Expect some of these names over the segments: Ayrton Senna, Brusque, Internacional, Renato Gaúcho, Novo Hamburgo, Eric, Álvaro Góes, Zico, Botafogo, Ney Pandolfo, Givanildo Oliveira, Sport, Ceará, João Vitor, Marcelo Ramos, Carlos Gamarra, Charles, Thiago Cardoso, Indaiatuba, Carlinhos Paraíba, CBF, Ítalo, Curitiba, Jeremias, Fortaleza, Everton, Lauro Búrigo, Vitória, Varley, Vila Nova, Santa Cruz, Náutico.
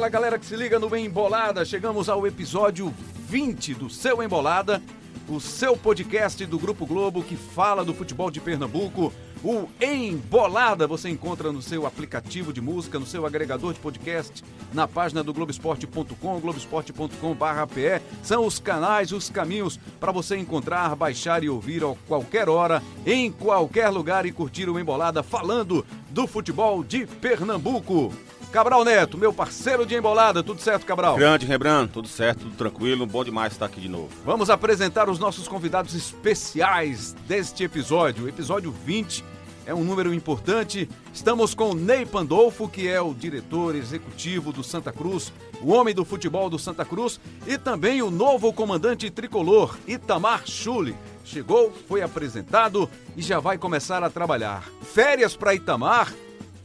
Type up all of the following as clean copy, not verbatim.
Fala, galera que se liga no Embolada. Chegamos ao episódio 20 do seu Embolada, o seu podcast do Grupo Globo que fala do futebol de Pernambuco. O Embolada você encontra no seu aplicativo de música, no seu agregador de podcast, na página do Globosport.com, globosport.com/pe. São os canais, os caminhos para você encontrar, baixar e ouvir a qualquer hora, em qualquer lugar e curtir o Embolada falando do futebol de Pernambuco. Cabral Neto, meu parceiro de Embolada, tudo certo, Cabral? Grande, Rembrandt, tudo certo, tudo tranquilo, bom demais estar aqui de novo. Vamos apresentar os nossos convidados especiais deste episódio. O episódio 20 é um número importante. Estamos com o Ney Pandolfo, que é o diretor executivo do Santa Cruz, o homem do futebol do Santa Cruz, e também o novo comandante tricolor, Itamar Schülle. Chegou, foi apresentado e já vai começar a trabalhar. Férias para Itamar?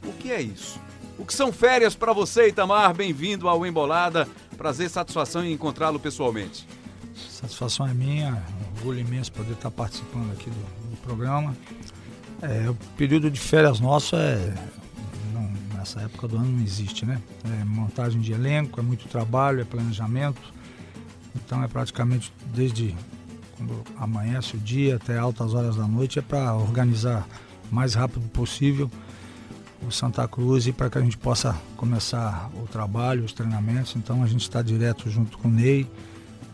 O que é isso? O que são férias para você, Itamar? Bem-vindo ao Embolada. Prazer, satisfação em encontrá-lo pessoalmente. Satisfação é minha, orgulho imenso poder estar participando aqui do programa. O período de férias nosso nessa época do ano não existe, né? É montagem de elenco, é muito trabalho, é planejamento. Então é praticamente desde quando amanhece o dia até altas horas da noite, é para organizar o mais rápido possível o Santa Cruz e para que a gente possa começar o trabalho, os treinamentos. Então a gente está direto junto com o Ney,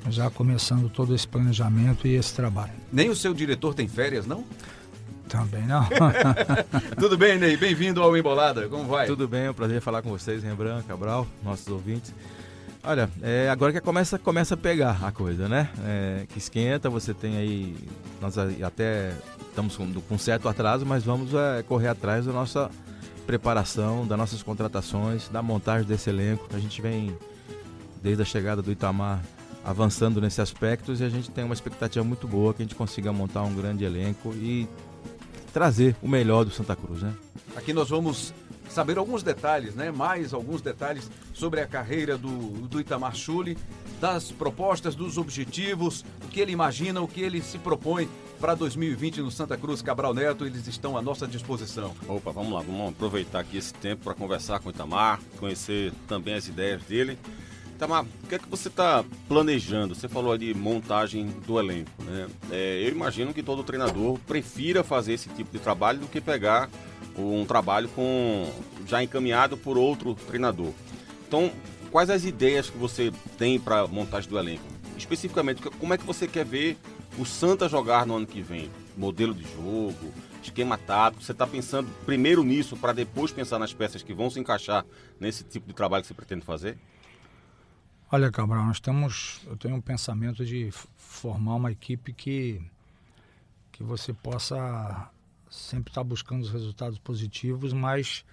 já começando todo esse planejamento e esse trabalho. Nem o seu diretor tem férias, não? Também não. Tudo bem, Ney? Bem-vindo ao Embolada. Como vai? Tudo bem, é um prazer falar com vocês, Rembrandt, Cabral, nossos ouvintes. Olha, agora que começa a pegar a coisa, né? Que esquenta, você tem aí... Nós até estamos com certo atraso, mas vamos correr atrás da nossa preparação, das nossas contratações, da montagem desse elenco. A gente vem, desde a chegada do Itamar, avançando nesses aspectos e a gente tem uma expectativa muito boa que a gente consiga montar um grande elenco e trazer o melhor do Santa Cruz, né? Aqui nós vamos saber alguns detalhes, né? Mais alguns detalhes sobre a carreira do Itamar Schülle, das propostas, dos objetivos, o que ele imagina, o que ele se propõe para 2020 no Santa Cruz. Cabral Neto, eles estão à nossa disposição. Opa, vamos lá, vamos aproveitar aqui esse tempo para conversar com o Itamar, conhecer também as ideias dele. Itamar, o que é que você está planejando? Você falou ali montagem do elenco, né? Eu imagino que todo treinador prefira fazer esse tipo de trabalho do que pegar um trabalho já encaminhado por outro treinador. Então, quais as ideias que você tem para montagem do elenco? Especificamente, como é que você quer ver o Santa jogar no ano que vem? Modelo de jogo, esquema tático, você está pensando primeiro nisso para depois pensar nas peças que vão se encaixar nesse tipo de trabalho que você pretende fazer? Olha, Cabral, eu tenho um pensamento de formar uma equipe que você possa sempre estar buscando os resultados positivos, mas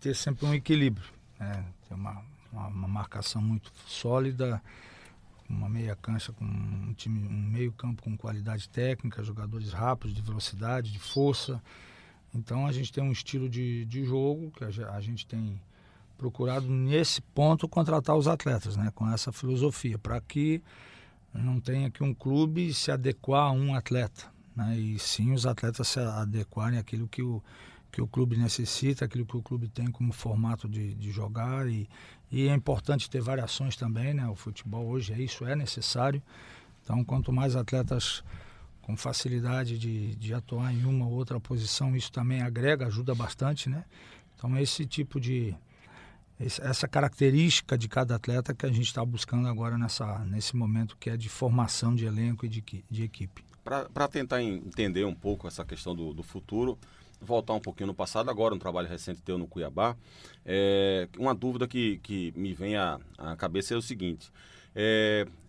ter sempre um equilíbrio, né? Ter uma marcação muito sólida, uma meia cancha com um time, um meio campo com qualidade técnica, jogadores rápidos, de velocidade, de força. Então a gente tem um estilo de jogo que a gente tem procurado nesse ponto contratar os atletas, né, com essa filosofia, para que não tenha que um clube se adequar a um atleta, né, e sim os atletas se adequarem àquilo que o clube necessita, aquilo que o clube tem como formato de jogar e é importante ter variações também, né? O futebol hoje é necessário. Então, quanto mais atletas com facilidade de atuar em uma ou outra posição, isso também agrega, ajuda bastante, né? Então, essa característica de cada atleta que a gente está buscando agora nesse momento que é de formação de elenco e de equipe. Para tentar entender um pouco essa questão do futuro, voltar um pouquinho no passado, agora um trabalho recente teu no Cuiabá, uma dúvida que me vem à cabeça é o seguinte,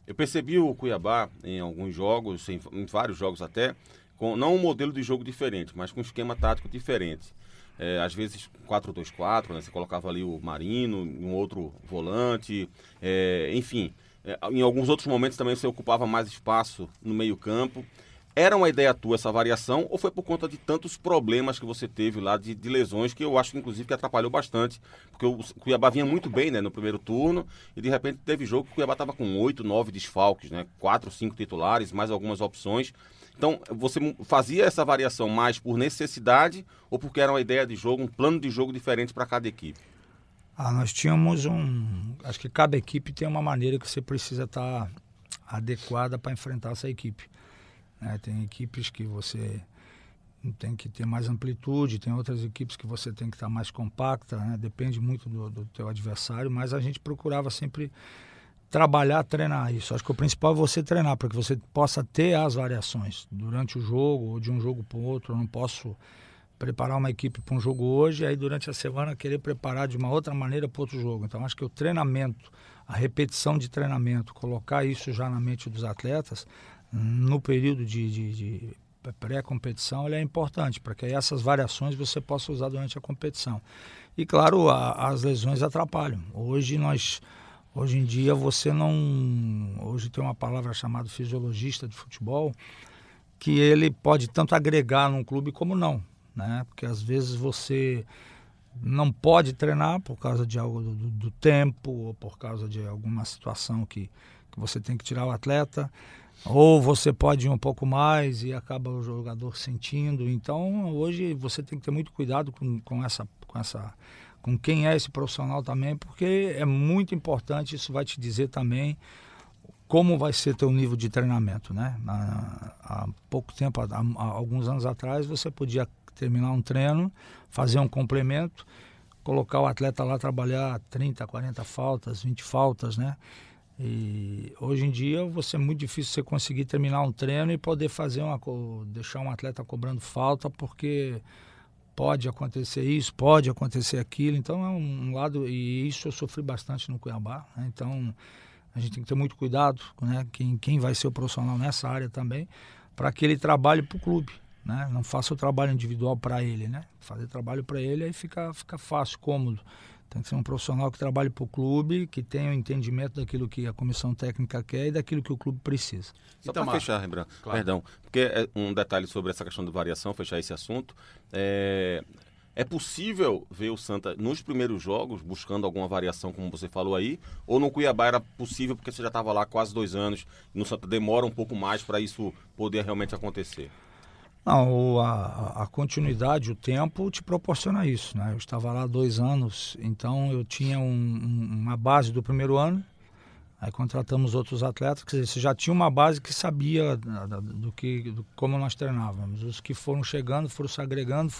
eu percebi o Cuiabá em alguns jogos, em vários jogos até, com não um modelo de jogo diferente, mas com um esquema tático diferente. Às vezes 4-2-4, né, você colocava ali o Marino, um outro volante, enfim, em alguns outros momentos também você ocupava mais espaço no meio campo. Era uma ideia tua essa variação ou foi por conta de tantos problemas que você teve lá de lesões que eu acho, inclusive, que atrapalhou bastante? Porque o Cuiabá vinha muito bem, né, no primeiro turno e, de repente, teve jogo que o Cuiabá estava com 8, 9 desfalques, né, 4, 5 titulares, mais algumas opções. Então, você fazia essa variação mais por necessidade ou porque era uma ideia de jogo, um plano de jogo diferente para cada equipe? Ah, nós tínhamos um... Acho que cada equipe tem uma maneira que você precisa estar adequada para enfrentar essa equipe. Né? Tem equipes que você tem que ter mais amplitude, tem outras equipes que você tem que estar mais compacta, né? Depende muito do teu adversário, mas a gente procurava sempre trabalhar, treinar isso. Acho que o principal é você treinar, para que você possa ter as variações durante o jogo, ou de um jogo para o outro. Eu não posso preparar uma equipe para um jogo hoje e aí durante a semana querer preparar de uma outra maneira para outro jogo. Então acho que o treinamento, a repetição de treinamento, colocar isso já na mente dos atletas no período de pré-competição, ele é importante, para que essas variações você possa usar durante a competição. E claro, as lesões atrapalham. Hoje em dia você não... Hoje tem uma palavra chamada fisiologista de futebol, que ele pode tanto agregar num clube como não, né? Porque às vezes você não pode treinar por causa de algo do tempo, ou por causa de alguma situação que você tem que tirar o atleta, ou você pode ir um pouco mais e acaba o jogador sentindo. Então hoje você tem que ter muito cuidado com quem é esse profissional também, porque é muito importante, isso vai te dizer também como vai ser teu nível de treinamento, né? Há pouco tempo, há alguns anos atrás, você podia terminar um treino, fazer um complemento, colocar o atleta lá trabalhar 30, 40 faltas, 20 faltas, né? E hoje em dia você é muito difícil você conseguir terminar um treino e poder deixar um atleta cobrando falta, porque pode acontecer isso, pode acontecer aquilo. Então é um lado, e isso eu sofri bastante no Cuiabá, né? Então a gente tem que ter muito cuidado, né? Quem vai ser o profissional nessa área também, para que ele trabalhe para o clube, né? Não faça o trabalho individual para ele, né? Fazer trabalho para ele aí fica fácil, cômodo. Tem que ser um profissional que trabalhe para o clube, que tenha o entendimento daquilo que a comissão técnica quer e daquilo que o clube precisa. Só para fechar, Rembrandt, claro. Perdão, porque é um detalhe sobre essa questão de variação, fechar esse assunto. É possível ver o Santa nos primeiros jogos buscando alguma variação, como você falou aí, ou no Cuiabá era possível porque você já estava lá quase 2 anos, e no Santa demora um pouco mais para isso poder realmente acontecer? Não, a continuidade, o tempo te proporciona isso, né? Eu estava lá 2 anos, então eu tinha uma base do primeiro ano, aí contratamos outros atletas, quer dizer, você já tinha uma base que sabia como nós treinávamos. Os que foram chegando, foram se agregando,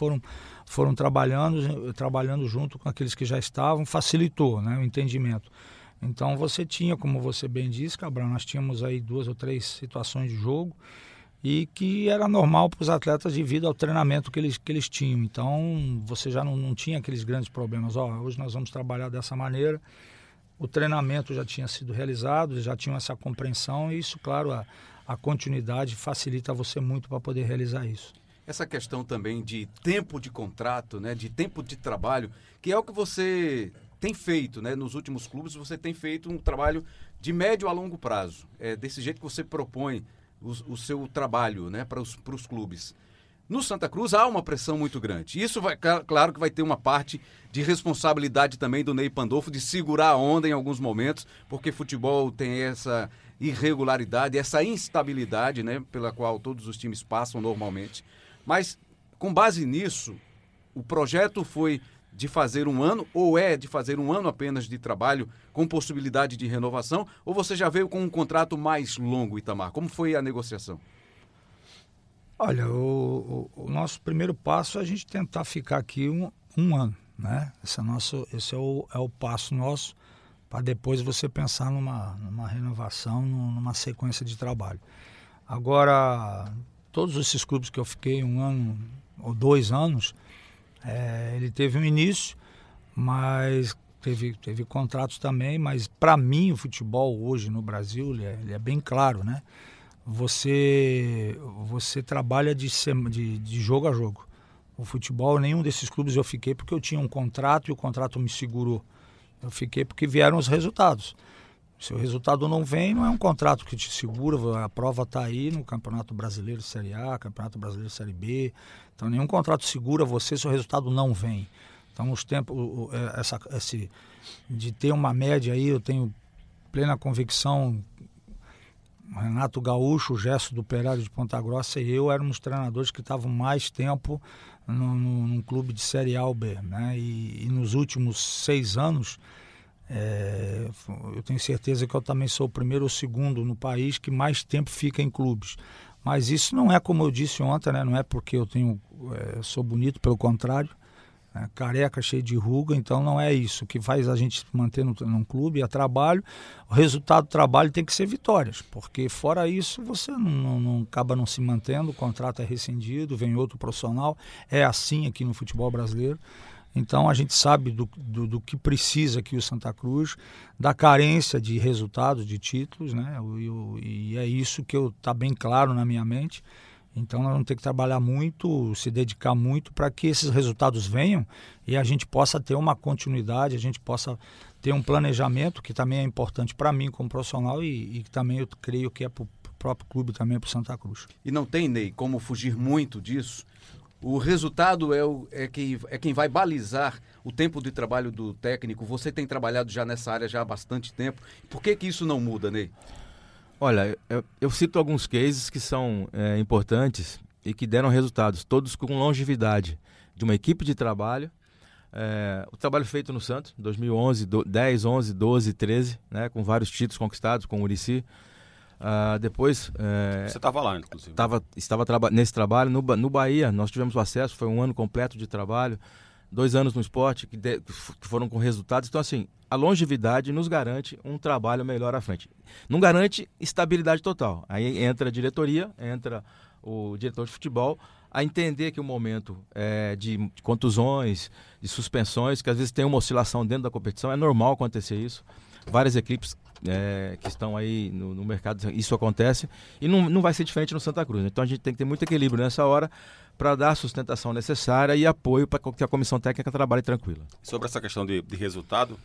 foram trabalhando junto com aqueles que já estavam, facilitou, né, o entendimento. Então você tinha, como você bem disse, Cabral, nós tínhamos aí 2 ou 3 situações de jogo, e que era normal para os atletas devido ao treinamento que eles tinham. Então, você já não tinha aqueles grandes problemas. Hoje nós vamos trabalhar dessa maneira. O treinamento já tinha sido realizado, já tinham essa compreensão, e isso, claro, a continuidade facilita você muito para poder realizar isso. Essa questão também de tempo de contrato, né, de tempo de trabalho, que é o que você tem feito, né? Nos últimos clubes você tem feito um trabalho de médio a longo prazo. É desse jeito que você propõe o seu trabalho, né, para os clubes. No Santa Cruz há uma pressão muito grande. Isso vai, claro que vai ter uma parte de responsabilidade também do Ney Pandolfo de segurar a onda em alguns momentos, porque futebol tem essa irregularidade, essa instabilidade, né, pela qual todos os times passam normalmente. Mas com base nisso, o projeto foi de fazer um ano, ou é de fazer um ano apenas de trabalho com possibilidade de renovação, ou você já veio com um contrato mais longo, Itamar? Como foi a negociação? Olha, o nosso primeiro passo é a gente tentar ficar aqui um ano, né? Esse é o passo nosso, para depois você pensar numa renovação, numa sequência de trabalho. Agora, todos esses clubes que eu fiquei 1 ano ou 2 anos, ele teve um início, mas teve contratos também, mas para mim o futebol hoje no Brasil, ele é bem claro, né? Você trabalha de jogo a jogo. O futebol, nenhum desses clubes eu fiquei porque eu tinha um contrato e o contrato me segurou. Eu fiquei porque vieram os resultados. Se o resultado não vem, não é um contrato que te segura, a prova está aí no Campeonato Brasileiro Série A, Campeonato Brasileiro Série B, então nenhum contrato segura você se o resultado não vem. Então os tempos, de ter uma média aí, eu tenho plena convicção Renato Gaúcho, Gerson do Operário de Ponta Grossa e eu éramos treinadores que estavam mais tempo num clube de Série A ou B, né? E nos últimos 6 anos, eu tenho certeza que eu também sou o primeiro ou segundo no país que mais tempo fica em clubes. Mas isso não é, como eu disse ontem, né? Não é porque eu tenho, sou bonito, pelo contrário, né? Careca, cheio de ruga, então não é isso. O que faz a gente manter num clube é trabalho. O resultado do trabalho tem que ser vitórias, porque fora isso você não acaba não se mantendo, o contrato é rescindido, vem outro profissional, é assim aqui no futebol brasileiro. Então a gente sabe do que precisa aqui o Santa Cruz, da carência de resultados, de títulos, né? E é isso que está bem claro na minha mente. Então nós vamos ter que trabalhar muito, se dedicar muito para que esses resultados venham e a gente possa ter uma continuidade, a gente possa ter um planejamento que também é importante para mim como profissional e que também eu creio que é para o próprio clube, também é para o Santa Cruz. E não tem, Ney, como fugir muito disso? O resultado é quem vai balizar o tempo de trabalho do técnico. Você tem trabalhado já nessa área já há bastante tempo. Por que isso não muda, Ney? Olha, eu cito alguns cases que são importantes e que deram resultados, todos com longevidade de uma equipe de trabalho. O trabalho feito no Santos, 2011, 10, 11, 12, 13, né, com vários títulos conquistados, com o Urici. Depois... Você estava lá, inclusive. Estava nesse trabalho. No Bahia, nós tivemos o acesso, foi um ano completo de trabalho, 2 anos no Sport, que foram com resultados. Então, assim, a longevidade nos garante um trabalho melhor à frente. Não garante estabilidade total. Aí entra a diretoria, entra o diretor de futebol, a entender que o momento de contusões, de suspensões, que às vezes tem uma oscilação dentro da competição, é normal acontecer isso. Várias equipes que estão aí no mercado, isso acontece, e não vai ser diferente no Santa Cruz, né? Então a gente tem que ter muito equilíbrio nessa hora para dar a sustentação necessária e apoio para que a comissão técnica trabalhe tranquila. Sobre essa questão de resultado,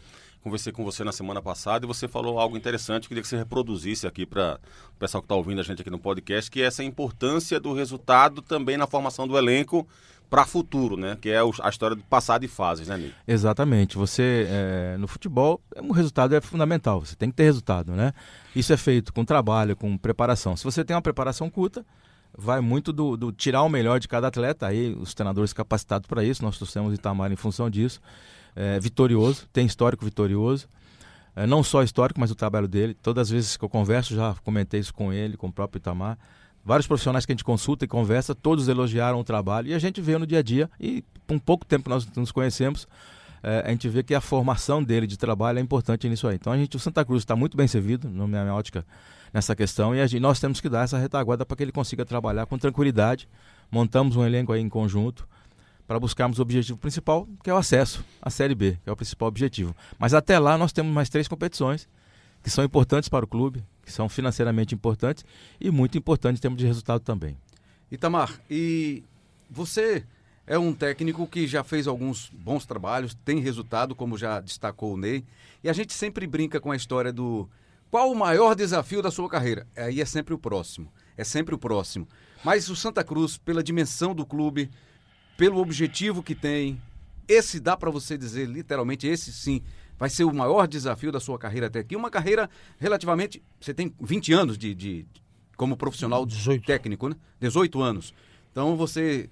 conversei com você na semana passada e você falou algo interessante, queria que você reproduzisse aqui para o pessoal que está ouvindo a gente aqui no podcast, que é essa importância do resultado também na formação do elenco para futuro, né? Que é a história do passado e fases, né, Ney? Exatamente. Você, no futebol, o resultado é fundamental. Você tem que ter resultado, né? Isso é feito com trabalho, com preparação. Se você tem uma preparação curta, vai muito do tirar o melhor de cada atleta. Aí os treinadores capacitados para isso, nós trouxemos Itamar em função disso. Vitorioso, tem histórico vitorioso. Não só histórico, mas o trabalho dele. Todas as vezes que eu converso, já comentei isso com ele, com o próprio Itamar. Vários profissionais que a gente consulta e conversa, todos elogiaram o trabalho e a gente vê no dia a dia, e com pouco tempo nós nos conhecemos, a gente vê que a formação dele de trabalho é importante nisso aí. Então o Santa Cruz está muito bem servido, na minha ótica, nessa questão, e nós temos que dar essa retaguarda para que ele consiga trabalhar com tranquilidade. Montamos um elenco aí em conjunto para buscarmos o objetivo principal, que é o acesso à Série B, que é o principal objetivo. Mas até lá nós temos mais 3 competições que são importantes para o clube, que são financeiramente importantes e muito importantes em termos de resultado também. Itamar, e você é um técnico que já fez alguns bons trabalhos, tem resultado, como já destacou o Ney, e a gente sempre brinca com a história do qual o maior desafio da sua carreira? Aí é sempre o próximo, é sempre o próximo. Mas o Santa Cruz, pela dimensão do clube, pelo objetivo que tem, esse dá para você dizer literalmente, esse sim, vai ser o maior desafio da sua carreira até aqui. Uma carreira relativamente... Você tem 20 anos de como profissional 18. Técnico, né? 18 anos. Então,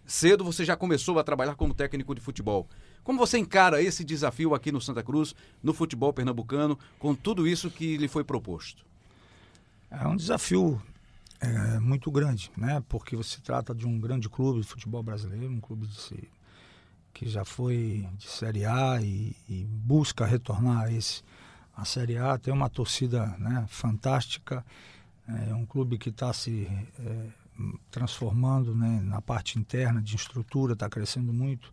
cedo você já começou a trabalhar como técnico de futebol. Como você encara esse desafio aqui no Santa Cruz, no futebol pernambucano, com tudo isso que lhe foi proposto? É um desafio muito grande, né? Porque você trata de um grande clube de futebol brasileiro, um clube que já foi de Série A e busca retornar à Série A. Tem uma torcida, né, fantástica, é um clube que está se transformando, né, na parte interna de estrutura, está crescendo muito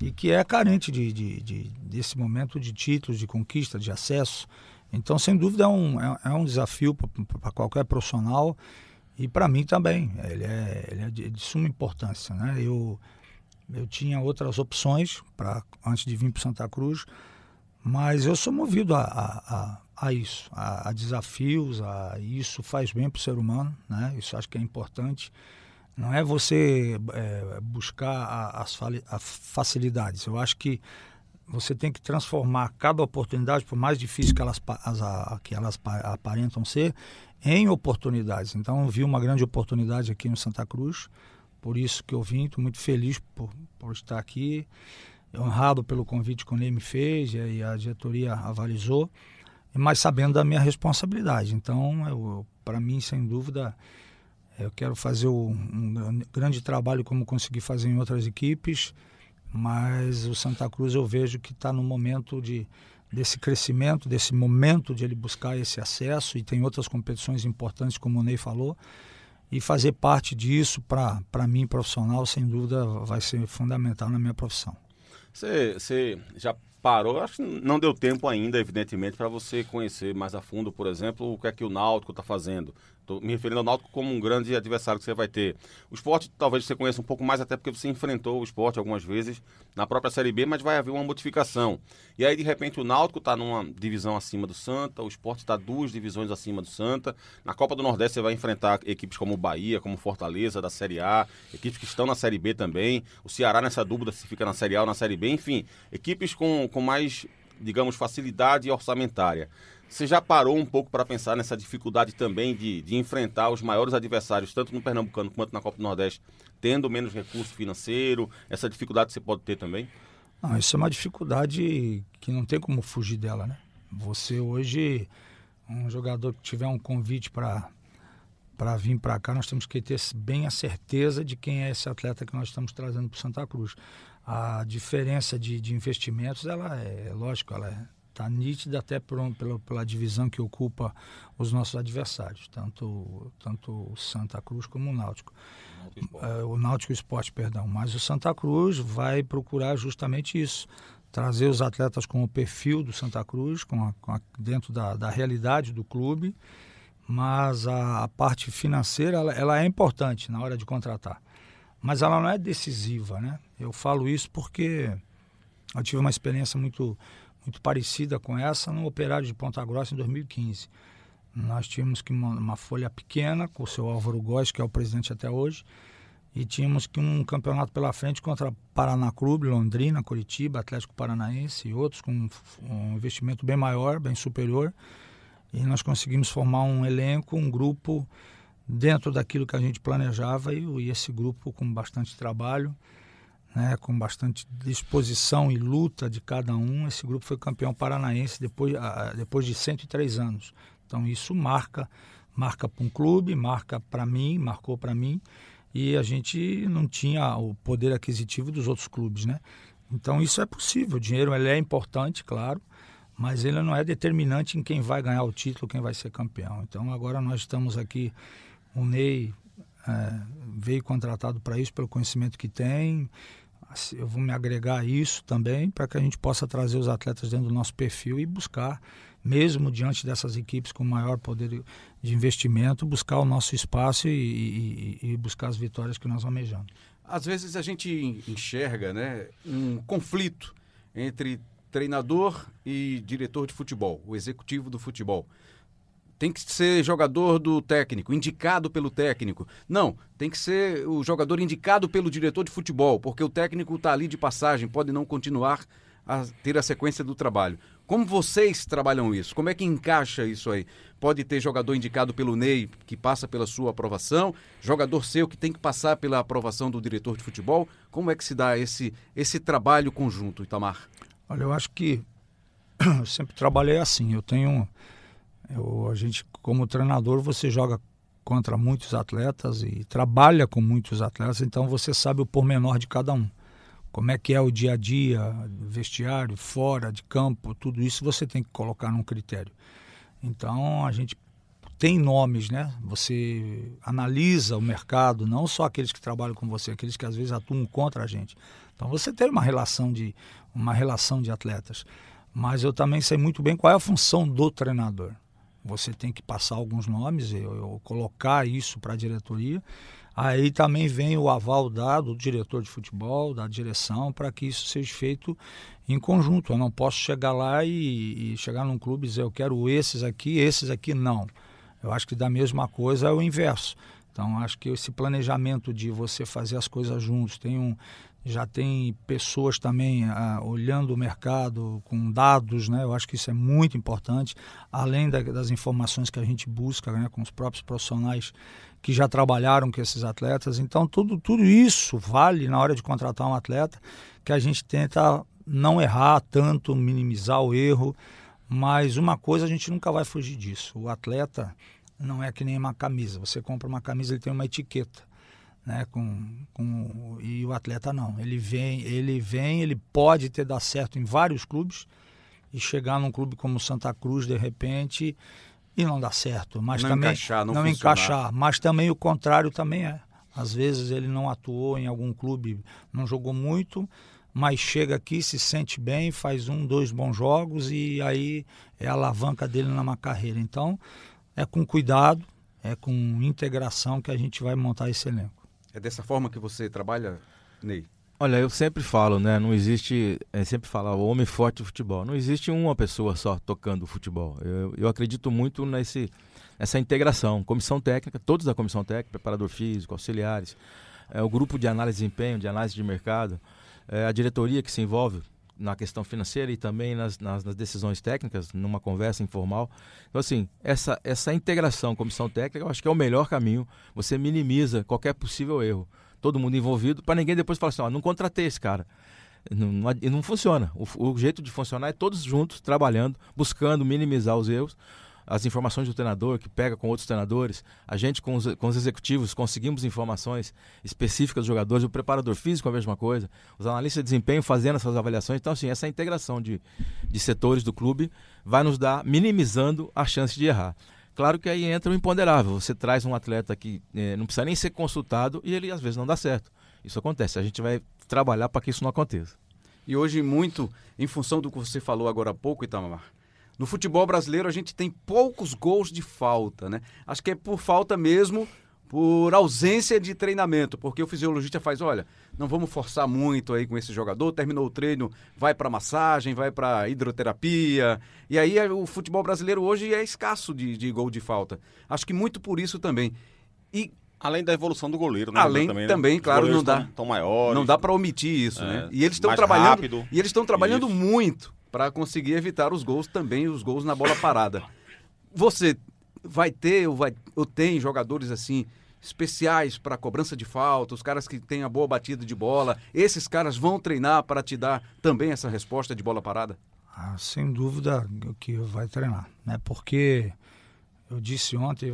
e que é carente desse momento de títulos, de conquista, de acesso. Então, sem dúvida, é um desafio para qualquer profissional e para mim também. Ele é de suma importância, né? Eu tinha outras opções antes de vir para Santa Cruz, mas eu sou movido a isso, a desafios, isso faz bem para o ser humano, né? Isso acho que é importante. Não é você buscar as facilidades. Eu acho que você tem que transformar cada oportunidade, por mais difícil que elas aparentam ser, em oportunidades. Então eu vi uma grande oportunidade aqui no Santa Cruz, por isso que eu vim, estou muito feliz por estar aqui, honrado pelo convite que o Ney me fez e a diretoria avalizou, mas sabendo da minha responsabilidade. Então, para mim, sem dúvida, eu quero fazer um grande trabalho como consegui fazer em outras equipes, mas o Santa Cruz eu vejo que está no momento desse crescimento, desse momento de ele buscar esse acesso, e tem outras competições importantes, como o Ney falou, e fazer parte disso para mim, profissional, sem dúvida vai ser fundamental na minha profissão. Você já parou, acho que não deu tempo ainda, evidentemente, para você conhecer mais a fundo, por exemplo, o que é que o Náutico está fazendo. Estou me referindo ao Náutico como um grande adversário que você vai ter. O Sport talvez você conheça um pouco mais, até porque você enfrentou o Sport algumas vezes na própria Série B, mas vai haver uma modificação. E aí, de repente, o Náutico está numa divisão acima do Santa, o Sport está 2 divisões acima do Santa. Na Copa do Nordeste você vai enfrentar equipes como o Bahia, como Fortaleza, da Série A, equipes que estão na Série B também. O Ceará nessa dúvida se fica na Série A ou na Série B. Enfim, equipes com mais, digamos, facilidade orçamentária. Você já parou um pouco para pensar nessa dificuldade também de enfrentar os maiores adversários, tanto no Pernambucano quanto na Copa do Nordeste, tendo menos recurso financeiro, essa dificuldade que você pode ter também? Não, isso é uma dificuldade que não tem como fugir dela, né? Você hoje, um jogador que tiver um convite para vir para cá, nós temos que ter bem a certeza de quem é esse atleta que nós estamos trazendo para o Santa Cruz. A diferença de investimentos, ela é lógico, ela é... Está nítida até pela divisão que ocupa os nossos adversários, tanto o Santa Cruz como o Náutico. O Náutico Sport, perdão. Mas o Santa Cruz vai procurar justamente isso, trazer os atletas com o perfil do Santa Cruz, dentro da realidade do clube, mas a parte financeira ela é importante na hora de contratar. Mas ela não é decisiva, né? Eu falo isso porque eu tive uma experiência muito parecida com essa no Operário de Ponta Grossa em 2015. Nós tínhamos que uma folha pequena com o seu Álvaro Góes, que é o presidente até hoje, e tínhamos que um campeonato pela frente contra Paranaclube, Londrina, Curitiba, Atlético Paranaense e outros, com um investimento bem maior, bem superior, e nós conseguimos formar um elenco, um grupo dentro daquilo que a gente planejava, e esse grupo com bastante trabalho, né, com bastante disposição e luta de cada um, esse grupo foi campeão paranaense depois de 103 anos. Então isso marca para um clube, marcou para mim, e a gente não tinha o poder aquisitivo dos outros clubes, né? Então isso é possível, o dinheiro ele é importante, claro, mas ele não é determinante em quem vai ganhar o título, quem vai ser campeão. Então agora nós estamos aqui, o Ney... veio contratado para isso, pelo conhecimento que tem, eu vou me agregar a isso também, para que a gente possa trazer os atletas dentro do nosso perfil e buscar, mesmo diante dessas equipes com maior poder de investimento, buscar o nosso espaço e buscar as vitórias que nós almejamos. Às vezes a gente enxerga, né, um conflito entre treinador e diretor de futebol, o executivo do futebol. Tem que ser jogador do técnico, indicado pelo técnico. Não, tem que ser o jogador indicado pelo diretor de futebol, porque o técnico está ali de passagem, pode não continuar a ter a sequência do trabalho. Como vocês trabalham isso? Como é que encaixa isso aí? Pode ter jogador indicado pelo Ney, que passa pela sua aprovação, jogador seu que tem que passar pela aprovação do diretor de futebol. Como é que se dá esse trabalho conjunto, Itamar? Olha, eu acho que eu sempre trabalhei assim, a gente, como treinador, você joga contra muitos atletas e trabalha com muitos atletas, então você sabe o pormenor de cada um. Como é que é o dia a dia, vestiário, fora de campo, tudo isso você tem que colocar num critério. Então a gente tem nomes, né? Você analisa o mercado, não só aqueles que trabalham com você, aqueles que às vezes atuam contra a gente. Então você tem uma relação de atletas. Mas eu também sei muito bem qual é a função do treinador. Você tem que passar alguns nomes, eu colocar isso para a diretoria. Aí também vem o aval dado do diretor de futebol, da direção, para que isso seja feito em conjunto. Eu não posso chegar lá e chegar num clube e dizer eu quero esses aqui não. Eu acho que da mesma coisa é o inverso. Então, acho que esse planejamento de você fazer as coisas juntos, já tem pessoas também olhando o mercado com dados, né? Eu acho que isso é muito importante, além das informações que a gente busca, né, com os próprios profissionais que já trabalharam com esses atletas. Então, tudo isso vale na hora de contratar um atleta, que a gente tenta não errar tanto, minimizar o erro, mas uma coisa a gente nunca vai fugir disso. O atleta não é que nem uma camisa. Você compra uma camisa, ele tem uma etiqueta, né? E o atleta não. Ele pode dar certo em vários clubes e chegar num clube como Santa Cruz, de repente, e não dar certo. Mas não também encaixar, não encaixar. Mas também o contrário também é. Às vezes ele não atuou em algum clube, não jogou muito, mas chega aqui, se sente bem, faz 1, 2 bons jogos e aí é a alavanca dele numa carreira. Então, é com cuidado, é com integração que a gente vai montar esse elenco. É dessa forma que você trabalha, Ney? Olha, eu sempre falo, né? Não existe... sempre falo, o homem forte do futebol. Não existe uma pessoa só tocando o futebol. Eu acredito muito nessa integração. Comissão técnica, todos da comissão técnica, preparador físico, auxiliares, o grupo de análise de desempenho, de análise de mercado, a diretoria que se envolve na questão financeira e também nas decisões técnicas, numa conversa informal. Então, assim, essa integração comissão técnica, eu acho que é o melhor caminho. Você minimiza qualquer possível erro. Todo mundo envolvido, para ninguém depois falar assim, não contratei esse cara. Não funciona. O jeito de funcionar é todos juntos, trabalhando, buscando minimizar os erros. As informações do treinador, que pega com outros treinadores, a gente com os executivos conseguimos informações específicas dos jogadores, o preparador físico a mesma coisa, os analistas de desempenho fazendo essas avaliações. Então, assim, essa integração de setores do clube vai nos dar, minimizando a chance de errar. Claro que aí entra o imponderável, você traz um atleta que não precisa nem ser consultado e ele às vezes não dá certo. Isso acontece, a gente vai trabalhar para que isso não aconteça. E hoje muito, em função do que você falou agora há pouco, Itamar, no futebol brasileiro a gente tem poucos gols de falta, né? Acho que é por falta mesmo, por ausência de treinamento, porque o fisiologista faz, olha, não vamos forçar muito aí com esse jogador, terminou o treino, vai para massagem, vai para hidroterapia, e aí o futebol brasileiro hoje é escasso de gol de falta. Acho que muito por isso também. E além da evolução do goleiro, né? Além também, né? Claro, não dá. Tão maiores, não dá para omitir isso, né? E eles estão trabalhando rápido, e eles estão trabalhando isso muito, para conseguir evitar os gols também, os gols na bola parada. Você vai ter ou tem jogadores assim especiais para cobrança de falta, os caras que têm a boa batida de bola, esses caras vão treinar para te dar também essa resposta de bola parada? Ah, sem dúvida que vai treinar, né? Porque eu disse ontem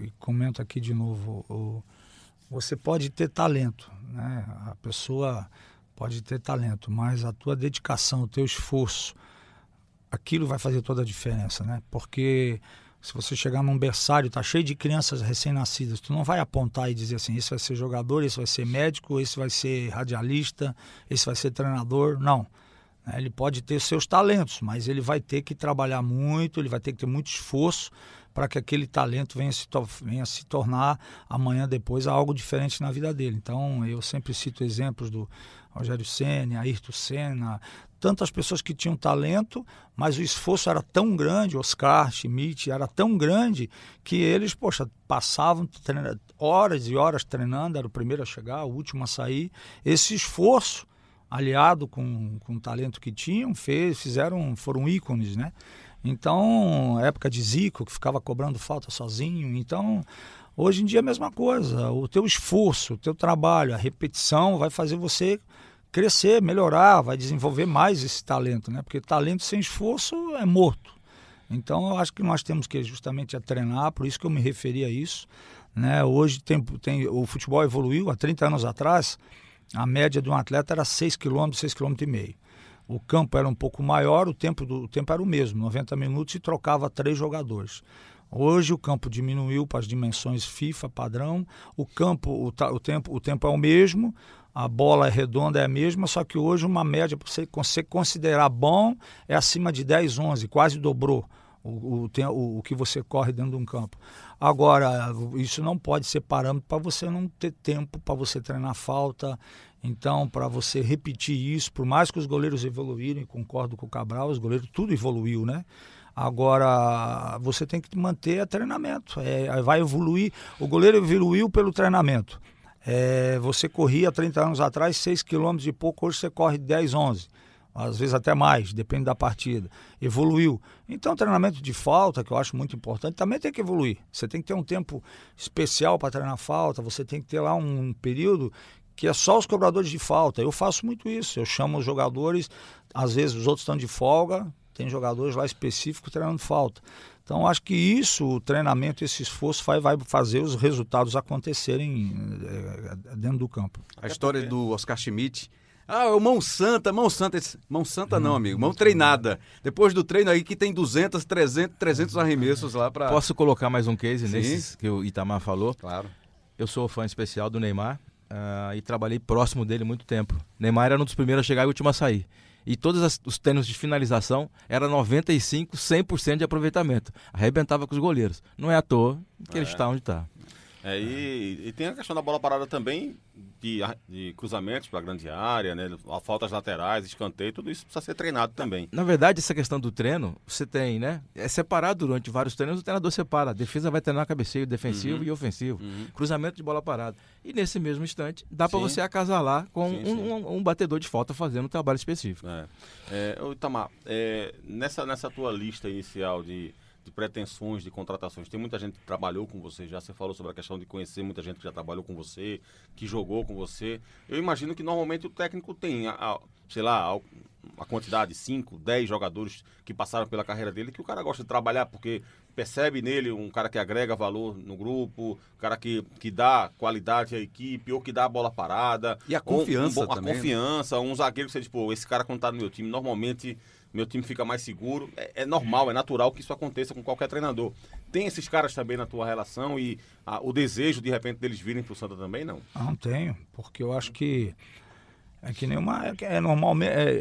e comento aqui de novo, você pode ter talento, né? A pessoa pode ter talento, mas a tua dedicação, o teu esforço, aquilo vai fazer toda a diferença, né? Porque se você chegar num berçário, tá cheio de crianças recém-nascidas, tu não vai apontar e dizer assim, esse vai ser jogador, esse vai ser médico, esse vai ser radialista, esse vai ser treinador, não. Ele pode ter seus talentos, mas ele vai ter que trabalhar muito, ele vai ter que ter muito esforço para que aquele talento venha se tornar amanhã, depois, algo diferente na vida dele. Então, eu sempre cito exemplos do Rogério Ceni, Ayrton Senna, tantas pessoas que tinham talento, mas o esforço era tão grande, Oscar Schmidt era tão grande, que eles, passavam horas e horas treinando, era o primeiro a chegar, o último a sair. Esse esforço, aliado com o talento que tinham, foram ícones, né? Então, época de Zico, que ficava cobrando falta sozinho. Então, hoje em dia é a mesma coisa. O teu esforço, o teu trabalho, a repetição vai fazer você crescer, melhorar, vai desenvolver mais esse talento, né? Porque talento sem esforço é morto. Então, eu acho que nós temos que justamente treinar, por isso que eu me referi a isso, né? Hoje o futebol evoluiu. Há 30 anos atrás, a média de um atleta era 6 km, 6 km e meio. O campo era um pouco maior, o tempo era o mesmo, 90 minutos, e trocava 3 jogadores. Hoje o campo diminuiu para as dimensões FIFA padrão, o tempo é o mesmo, a bola é redonda, é a mesma, só que hoje uma média, para você considerar bom, é acima de 10, 11, quase dobrou o que você corre dentro de um campo. Agora, isso não pode ser parâmetro para você não ter tempo, para você treinar falta. Então, para você repetir isso, por mais que os goleiros evoluírem, concordo com o Cabral, os goleiros tudo evoluiu, né? Agora, você tem que manter treinamento, vai evoluir. O goleiro evoluiu pelo treinamento. Você corria 30 anos atrás 6 km e pouco, hoje você corre 10, 11. Às vezes até mais, depende da partida. Evoluiu. Então, treinamento de falta, que eu acho muito importante, também tem que evoluir. Você tem que ter um tempo especial para treinar falta, você tem que ter lá um período que é só os cobradores de falta. Eu faço muito isso, eu chamo os jogadores, às vezes os outros estão de folga, tem jogadores lá específicos treinando falta. Então, acho que isso, o treinamento, esse esforço vai fazer os resultados acontecerem dentro do campo. A história do Oscar Schmidt... Ah, mão santa. Mão santa não, amigo. Mão treinada. Depois do treino aí que tem 200, 300 arremessos lá para... Posso colocar mais um case nesses que o Itamar falou? Claro. Eu sou fã especial do Neymar e trabalhei próximo dele muito tempo. Neymar era um dos primeiros a chegar e o último a sair. E todos os treinos de finalização era 95, 100% de aproveitamento. Arrebentava com os goleiros. Não é à toa que ele está onde está. E tem a questão da bola parada também, de cruzamentos para a grande área, né? Faltas laterais, escanteio, tudo isso precisa ser treinado também. Na verdade, essa questão do treino, você tem, né? É separado durante vários treinos, o treinador separa. A defesa vai treinar cabeceio defensivo e ofensivo. Cruzamento de bola parada. E nesse mesmo instante, dá para você acasalar com um batedor de falta fazendo um trabalho específico. Itamar, nessa tua lista inicial de pretensões, de contratações. Tem muita gente que trabalhou com você já. Você falou sobre a questão de conhecer muita gente que já trabalhou com você, que jogou com você. Eu imagino que normalmente o técnico tem, a quantidade de 5, 10 jogadores que passaram pela carreira dele, que o cara gosta de trabalhar porque percebe nele um cara que agrega valor no grupo, um cara que dá qualidade à equipe, ou que dá a bola parada. E a confiança também. A confiança, um zagueiro que você diz, pô, esse cara quando tá no meu time, normalmente... Meu time fica mais seguro. É normal, é natural que isso aconteça com qualquer treinador. Tem esses caras também na tua relação e o desejo, de repente, deles virem pro Santa também, não? Não tenho, porque eu acho que é que nenhuma...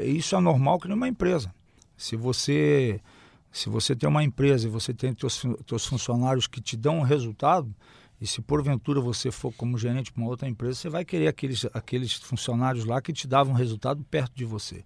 isso é normal que nenhuma empresa. Se você tem uma empresa e você tem teus funcionários que te dão um resultado, e se porventura você for como gerente para uma outra empresa, você vai querer aqueles funcionários lá que te davam um resultado perto de você.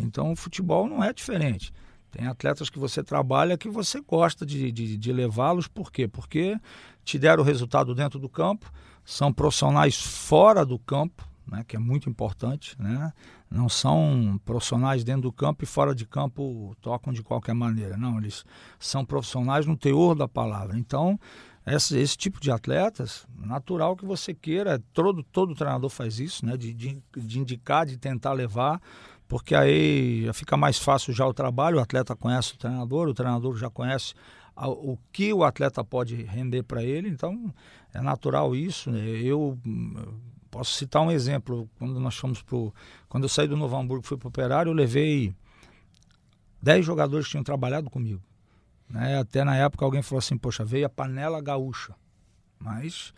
Então, o futebol não é diferente. Tem atletas que você trabalha que você gosta de levá-los. Por quê? Porque te deram o resultado dentro do campo, são profissionais fora do campo, né, que é muito importante, né? Não são profissionais dentro do campo e fora de campo tocam de qualquer maneira. Não, eles são profissionais no teor da palavra. Então, esse tipo de atletas, natural que você queira, todo treinador faz isso, né? De indicar, de tentar levar... Porque aí fica mais fácil já o trabalho, o atleta conhece o treinador já conhece o que o atleta pode render para ele, então é natural isso. Eu posso citar um exemplo, quando eu saí do Novo Hamburgo e fui para o Operário, eu levei 10 jogadores que tinham trabalhado comigo. Né? Até na época alguém falou assim, poxa, veio a panela gaúcha, mas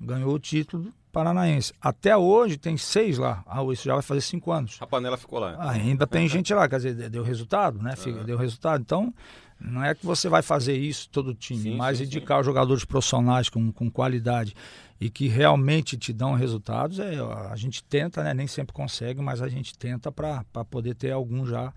ganhou o título paranaense. Até hoje tem 6 lá. Isso já vai fazer 5 anos. A panela ficou lá. Ainda tem gente lá, quer dizer, deu resultado, né? Deu resultado. Então, não é que você vai fazer isso todo time, mas indicar os jogadores profissionais com qualidade e que realmente te dão resultados, a gente tenta, né? Nem sempre consegue, mas a gente tenta para poder ter algum já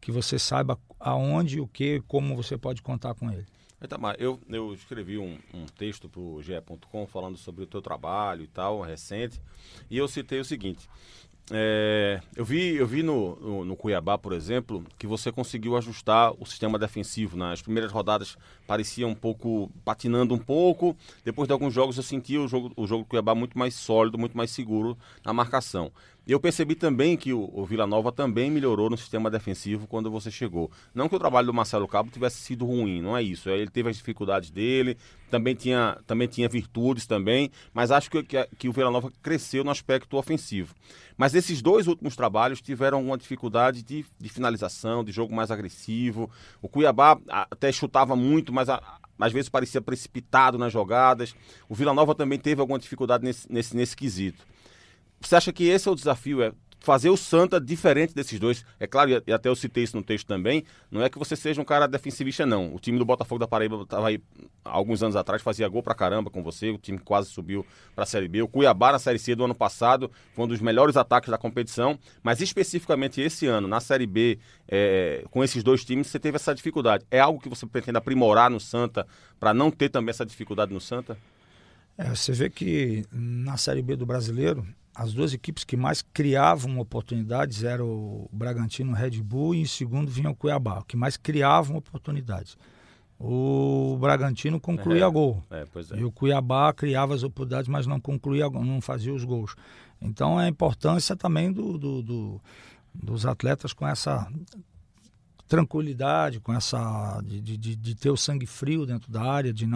que você saiba aonde, o que e como você pode contar com ele. Itamar, eu escrevi um texto para o GE.com falando sobre o teu trabalho e tal, recente, e eu citei o seguinte, eu vi no Cuiabá, por exemplo, que você conseguiu ajustar o sistema defensivo, né? As primeiras rodadas pareciam patinando um pouco, depois de alguns jogos eu sentia o jogo do Cuiabá muito mais sólido, muito mais seguro na marcação. Eu percebi também que o Vila Nova também melhorou no sistema defensivo quando você chegou. Não que o trabalho do Marcelo Cabo tivesse sido ruim, não é isso. Ele teve as dificuldades dele, também tinha virtudes também, mas acho que o Vila Nova cresceu no aspecto ofensivo. Mas esses 2 últimos trabalhos tiveram uma dificuldade de finalização, de jogo mais agressivo. O Cuiabá até chutava muito, mas às vezes parecia precipitado nas jogadas. O Vila Nova também teve alguma dificuldade nesse quesito. Você acha que esse é o desafio? fazer o Santa diferente desses dois. É claro, e até eu citei isso no texto também, não é que você seja um cara defensivista, não. O time do Botafogo da Paraíba estava aí há alguns anos atrás, fazia gol pra caramba com você, o time quase subiu pra Série B. O Cuiabá na Série C do ano passado foi um dos melhores ataques da competição, mas especificamente esse ano, na Série B, com esses dois times, você teve essa dificuldade. É algo que você pretende aprimorar no Santa pra não ter também essa dificuldade no Santa? Você vê que na Série B do Brasileiro, as duas equipes que mais criavam oportunidades eram o Bragantino, o Red Bull, e em segundo vinha o Cuiabá, que mais criavam oportunidades. O Bragantino concluía gol. E o Cuiabá criava as oportunidades, mas não concluía, não fazia os gols. Então a importância também dos atletas com essa tranquilidade, com essa de ter o sangue frio dentro da área, de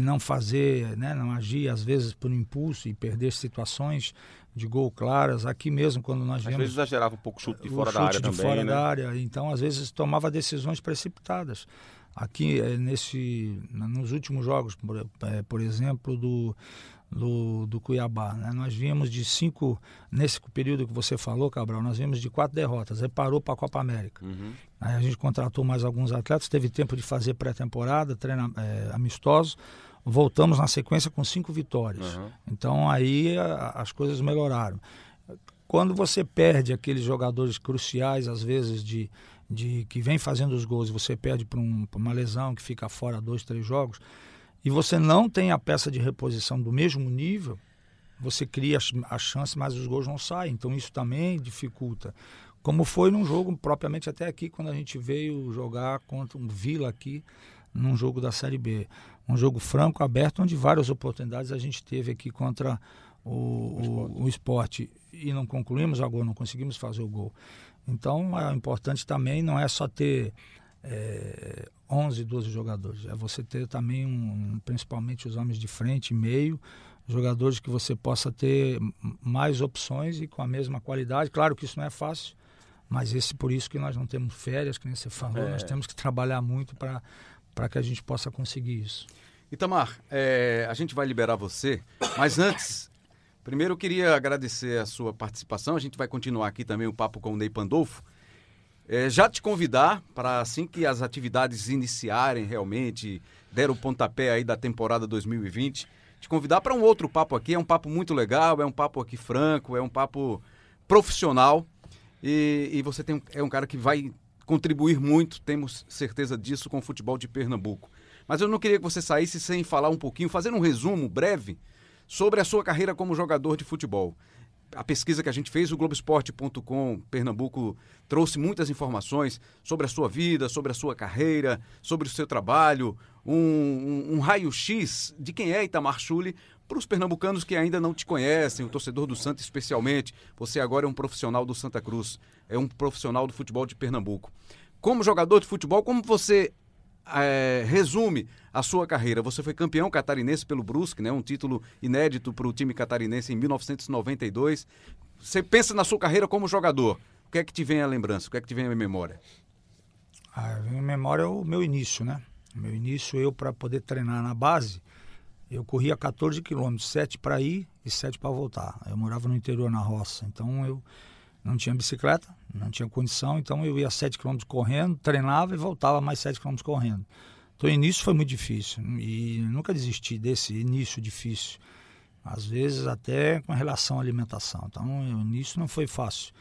não fazer, né, não agir às vezes por impulso e perder situações de gol claras. Aqui mesmo, quando nós vimos... Às vezes exagerava um pouco o chute de fora da área também, né? O chute de fora da área, então às vezes tomava decisões precipitadas. Aqui, nos últimos jogos, por exemplo, do Cuiabá, né? Nós vimos de 5, nesse período que você falou, Cabral, nós vimos de 4 derrotas, aí parou para a Copa América. Uhum. Aí a gente contratou mais alguns atletas, teve tempo de fazer pré-temporada, treino amistoso, voltamos na sequência com 5 vitórias. Uhum. Então aí as coisas melhoraram. Quando você perde aqueles jogadores cruciais, às vezes, que vem fazendo os gols, você perde por uma lesão que fica fora 2, 3 jogos, e você não tem a peça de reposição do mesmo nível, você cria a chance, mas os gols não saem. Então isso também dificulta. Como foi num jogo, propriamente até aqui, quando a gente veio jogar contra um Vila aqui, num jogo da Série B. Um jogo franco, aberto, onde várias oportunidades a gente teve aqui contra o Sport. E não concluímos agora, não conseguimos fazer o gol. Então é importante também, não é só ter 11, 12 jogadores, é você ter também, principalmente os homens de frente e meio, jogadores que você possa ter mais opções e com a mesma qualidade. Claro que isso não é fácil, mas por isso que nós não temos férias, que nem você falou, nós temos que trabalhar muito para que a gente possa conseguir isso. Itamar, a gente vai liberar você, mas antes... Primeiro, eu queria agradecer a sua participação. A gente vai continuar aqui também o papo com o Ney Pandolfo. Já te convidar para, assim que as atividades iniciarem realmente, der o pontapé aí da temporada 2020, te convidar para um outro papo aqui. É um papo muito legal, é um papo aqui franco, é um papo profissional. E você é um cara que vai contribuir muito, temos certeza disso, com o futebol de Pernambuco. Mas eu não queria que você saísse sem falar um pouquinho, fazendo um resumo breve, sobre a sua carreira como jogador de futebol. A pesquisa que a gente fez, o Globosport.com Pernambuco trouxe muitas informações sobre a sua vida, sobre a sua carreira, sobre o seu trabalho, um raio-x de quem é Itamar Schülle para os pernambucanos que ainda não te conhecem, o torcedor do Santa especialmente. Você agora é um profissional do Santa Cruz, é um profissional do futebol de Pernambuco. Como jogador de futebol, como você... resume a sua carreira? Você foi campeão catarinense pelo Brusque, né? Um título inédito para o time catarinense em 1992. Você pensa na sua carreira como jogador, o que é que te vem à lembrança, o que é que te vem à memória? Vem à memória o meu início, né? Meu início, eu, para poder treinar na base, eu corria 14 quilômetros, 7 para ir e 7 para voltar. Eu morava no interior, na roça, então eu não tinha bicicleta, não tinha condição, então eu ia 7 km correndo, treinava e voltava mais 7 km correndo. Então o início foi muito difícil e nunca desisti desse início difícil. Às vezes até com relação à alimentação, então o início não foi fácil.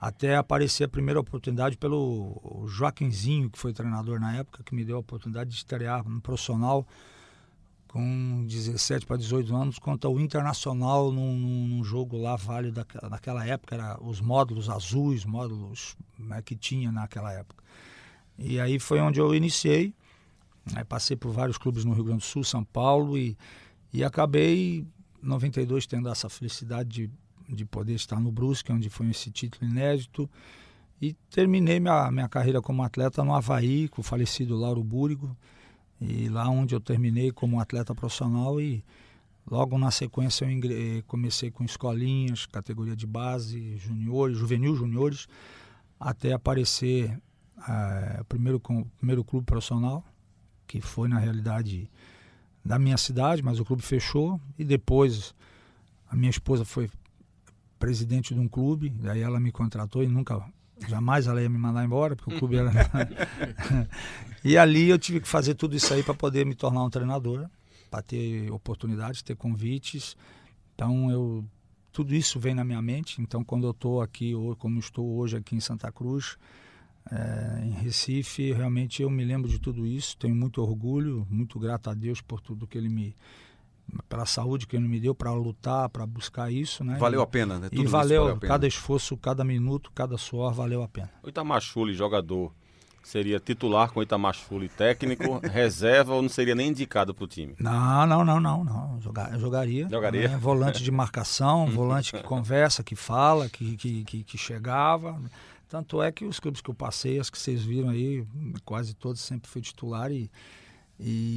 Até aparecer a primeira oportunidade pelo Joaquinzinho, que foi treinador na época, que me deu a oportunidade de estrear no profissional com 17 para 18 anos, contra o Internacional num jogo lá, Vale, naquela época, era os módulos azuis, módulos, né, que tinha naquela época. E aí foi onde eu iniciei, aí passei por vários clubes no Rio Grande do Sul, São Paulo, e acabei, em 92, tendo essa felicidade de poder estar no Brusque, onde foi esse título inédito, e terminei minha carreira como atleta no Havaí, com o falecido Lauro Búrigo, e lá onde eu terminei como atleta profissional, e logo na sequência eu comecei com escolinhas, categoria de base, juniores, até aparecer o primeiro clube profissional, que foi na realidade da minha cidade, mas o clube fechou, e depois a minha esposa foi presidente de um clube, daí ela me contratou e nunca, jamais ela ia me mandar embora, porque o clube era... E ali eu tive que fazer tudo isso aí para poder me tornar um treinador, para ter oportunidades, ter convites. Então eu... tudo isso vem na minha mente. Então quando eu estou aqui, ou como estou hoje aqui em Santa Cruz, em Recife, realmente eu me lembro de tudo isso, tenho muito orgulho, muito grato a Deus por tudo que ele me... pela saúde que ele me deu, para lutar, para buscar isso, né? Valeu a pena, né? Tudo e valeu a pena. Cada esforço, cada minuto, cada suor valeu a pena. O Itamar Schülle, jogador, seria titular com o Itamar Schülle técnico, reserva, ou não seria nem indicado para o time? Não. Jogaria. Jogaria. Né? Volante de marcação, volante que conversa, que fala, que chegava. Tanto é que os clubes que eu passei, as que vocês viram aí, quase todos sempre fui titular, e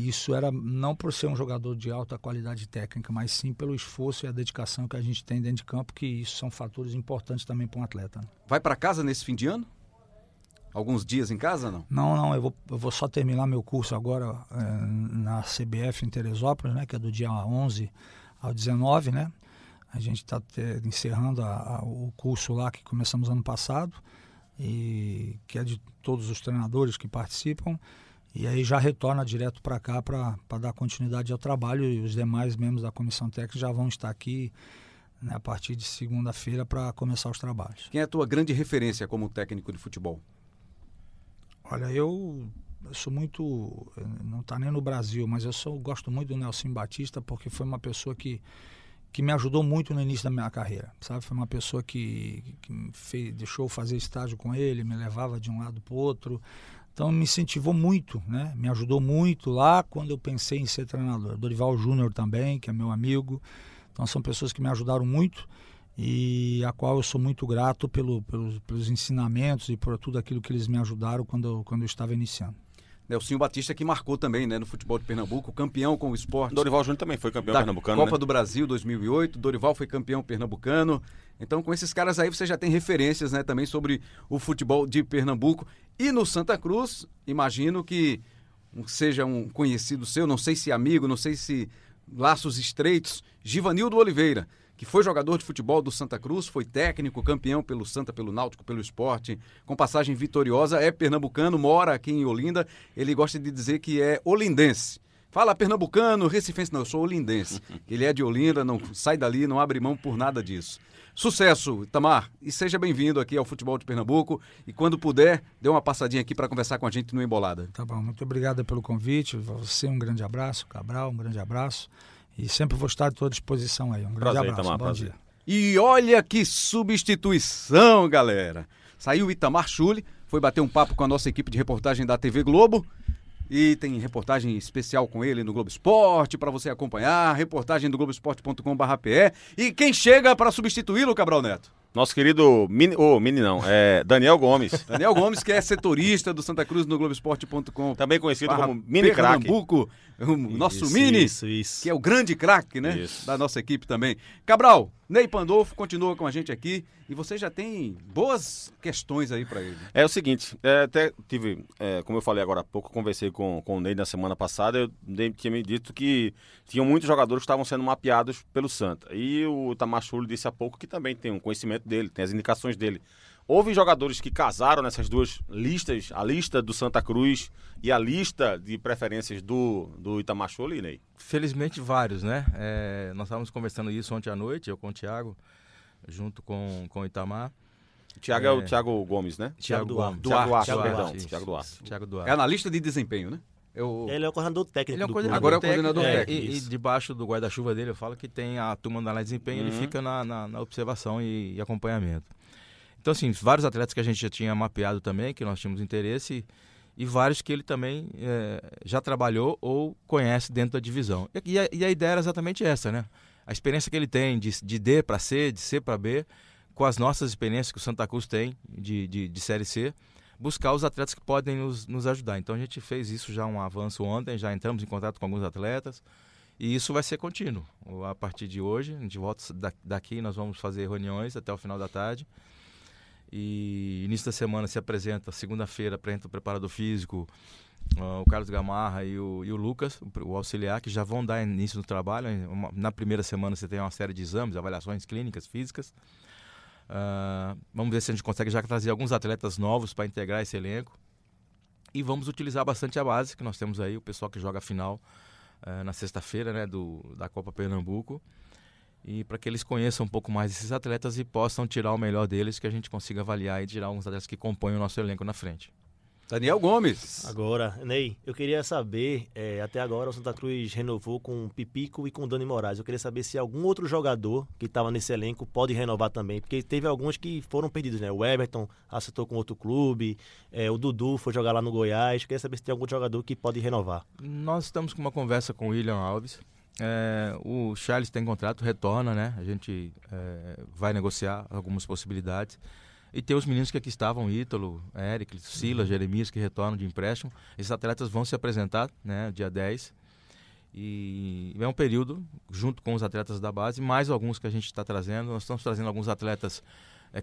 isso era não por ser um jogador de alta qualidade técnica, mas sim pelo esforço e a dedicação que a gente tem dentro de campo, que isso são fatores importantes também para um atleta. Né? Vai para casa nesse fim de ano? Alguns dias em casa, não? Não, eu vou só terminar meu curso agora na CBF em Teresópolis, né, que é do dia 11 ao 19, né? A gente está encerrando o curso lá que começamos ano passado, e que é de todos os treinadores que participam, e aí já retorna direto para cá para dar continuidade ao trabalho, e os demais membros da comissão técnica já vão estar aqui, né, a partir de segunda-feira para começar os trabalhos. Quem é a tua grande referência como técnico de futebol? Olha, eu sou muito... não está nem no Brasil, mas eu gosto muito do Nelson Batista, porque foi uma pessoa que me ajudou muito no início da minha carreira, sabe? Foi uma pessoa que me deixou fazer estágio com ele, me levava de um lado para o outro, então me incentivou muito, né? Me ajudou muito lá quando eu pensei em ser treinador. Dorival Júnior também, que é meu amigo, então são pessoas que me ajudaram muito e a qual eu sou muito grato pelos ensinamentos e por tudo aquilo que eles me ajudaram quando eu estava iniciando. Nelson Batista, que marcou também, né, no futebol de Pernambuco, campeão com o Sport. Dorival Júnior também foi campeão pernambucano, Copa, né? do Brasil 2008, Dorival foi campeão pernambucano. Então com esses caras aí você já tem referências, né, também sobre o futebol de Pernambuco. E no Santa Cruz, imagino que seja um conhecido seu, não sei se amigo, não sei se laços estreitos, Givanildo Oliveira, que foi jogador de futebol do Santa Cruz, foi técnico, campeão pelo Santa, pelo Náutico, pelo Sport, com passagem vitoriosa, é pernambucano, mora aqui em Olinda, ele gosta de dizer que é olindense. Fala pernambucano, recifense, não, eu sou olindense. Ele é de Olinda, não sai dali, não abre mão por nada disso. Sucesso, Itamar, e seja bem-vindo aqui ao Futebol de Pernambuco, e quando puder, dê uma passadinha aqui para conversar com a gente no Embolada. Tá bom, muito obrigado pelo convite, você um grande abraço, Cabral, um grande abraço. E sempre vou estar à tua disposição aí. Um grande abraço, Itamar, bom dia. E olha que substituição, galera. Saiu o Itamar Schülle, foi bater um papo com a nossa equipe de reportagem da TV Globo. E tem reportagem especial com ele no Globosport, para você acompanhar. Reportagem do globosport.com.br. E quem chega para substituí-lo, Cabral Neto? Nosso querido Daniel Gomes. Daniel Gomes, que é setorista do Santa Cruz no Globosport.com. Também conhecido como Mini Craque. Pernambuco, o nosso Mini, que é o grande craque, né? Isso. Da nossa equipe também. Cabral, Ney Pandolfo continua com a gente aqui e você já tem boas questões aí para ele. É o seguinte, até tive, como eu falei agora há pouco, conversei com o Ney na semana passada, eu tinha me dito que tinham muitos jogadores que estavam sendo mapeados pelo Santa. E o Itamar Schülle disse há pouco que também tem um conhecimento dele, tem as indicações dele. Houve jogadores que casaram nessas duas listas, a lista do Santa Cruz e a lista de preferências do Itamar Schülle e Ney? Felizmente vários, né? Nós estávamos conversando isso ontem à noite, eu com o Thiago, junto com o Itamar. O Thiago é o Thiago Gomes, né? Thiago Duarte. Thiago Duarte. É analista de desempenho, né? Ele é o coordenador técnico do clube. Agora é o coordenador técnico. E debaixo do guarda-chuva dele, eu falo que tem a turma da análise de desempenho, ele fica na observação e acompanhamento. Então, assim, vários atletas que a gente já tinha mapeado também, que nós tínhamos interesse, e vários que ele também já trabalhou ou conhece dentro da divisão. E a ideia era exatamente essa, né? A experiência que ele tem de D para C, de C para B, com as nossas experiências que o Santa Cruz tem de Série C, buscar os atletas que podem nos ajudar. Então, a gente fez isso já um avanço ontem, já entramos em contato com alguns atletas, e isso vai ser contínuo. A partir de hoje, a gente volta daqui, nós vamos fazer reuniões até o final da tarde, e início da semana se apresenta, segunda-feira apresenta o preparador físico, o Carlos Gamarra e o Lucas, o auxiliar, que já vão dar início no trabalho. Na primeira semana você tem uma série de exames, avaliações clínicas, físicas. Vamos ver se a gente consegue já trazer alguns atletas novos para integrar esse elenco. E vamos utilizar bastante a base, que nós temos aí o pessoal que joga a final na sexta-feira, né, da Copa Pernambuco. E para que eles conheçam um pouco mais desses atletas e possam tirar o melhor deles, que a gente consiga avaliar e tirar alguns atletas que compõem o nosso elenco na frente. Daniel Gomes. Agora, Ney, eu queria saber, até agora o Santa Cruz renovou com Pipico e com Dani Moraes. Eu queria saber se algum outro jogador que estava nesse elenco pode renovar também, porque teve alguns que foram perdidos, né? O Everton acertou com outro clube, o Dudu foi jogar lá no Goiás. Eu queria saber se tem algum jogador que pode renovar. Nós estamos com uma conversa com o William Alves. O Charles tem contrato, retorna, né? A gente vai negociar algumas possibilidades. E tem os meninos que aqui estavam, Ítalo, Eric, Silas, Jeremias, que retornam de empréstimo. Esses atletas vão se apresentar, né, dia 10. E é um período, junto com os atletas da base, mais alguns que a gente está trazendo. Nós estamos trazendo alguns atletas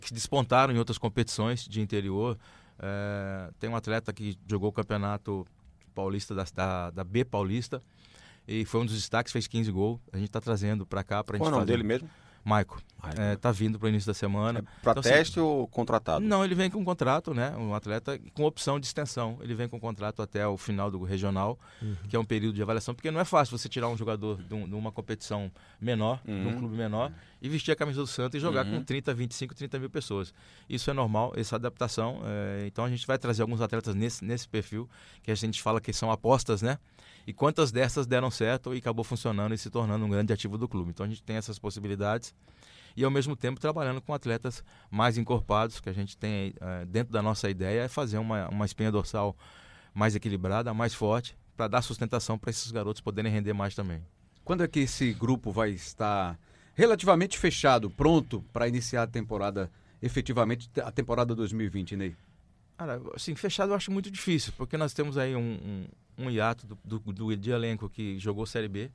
que despontaram em outras competições de interior. Tem um atleta que jogou o campeonato paulista da B Paulista. E foi um dos destaques, fez 15 gols. A gente está trazendo para cá para a gente fazer. Qual o nome dele mesmo? Maico, tá vindo para o início da semana. Para então, teste assim, ou contratado? Não, ele vem com um contrato, né? Um atleta com opção de extensão. Ele vem com um contrato até o final do regional, que é um período de avaliação, porque não é fácil você tirar um jogador de uma competição menor, de um clube menor, e vestir a camisa do Santa e jogar com 30, 25, 30 mil pessoas. Isso é normal, essa adaptação. Então a gente vai trazer alguns atletas nesse perfil, que a gente fala que são apostas, né? E quantas dessas deram certo e acabou funcionando e se tornando um grande ativo do clube. Então a gente tem essas possibilidades e ao mesmo tempo trabalhando com atletas mais encorpados, que a gente tem dentro da nossa ideia é fazer uma espinha dorsal mais equilibrada, mais forte, para dar sustentação para esses garotos poderem render mais também. Quando é que esse grupo vai estar relativamente fechado, pronto para iniciar a temporada, efetivamente a temporada 2020, Ney? Cara, assim, fechado eu acho muito difícil, porque nós temos aí um hiato de elenco que jogou Série B,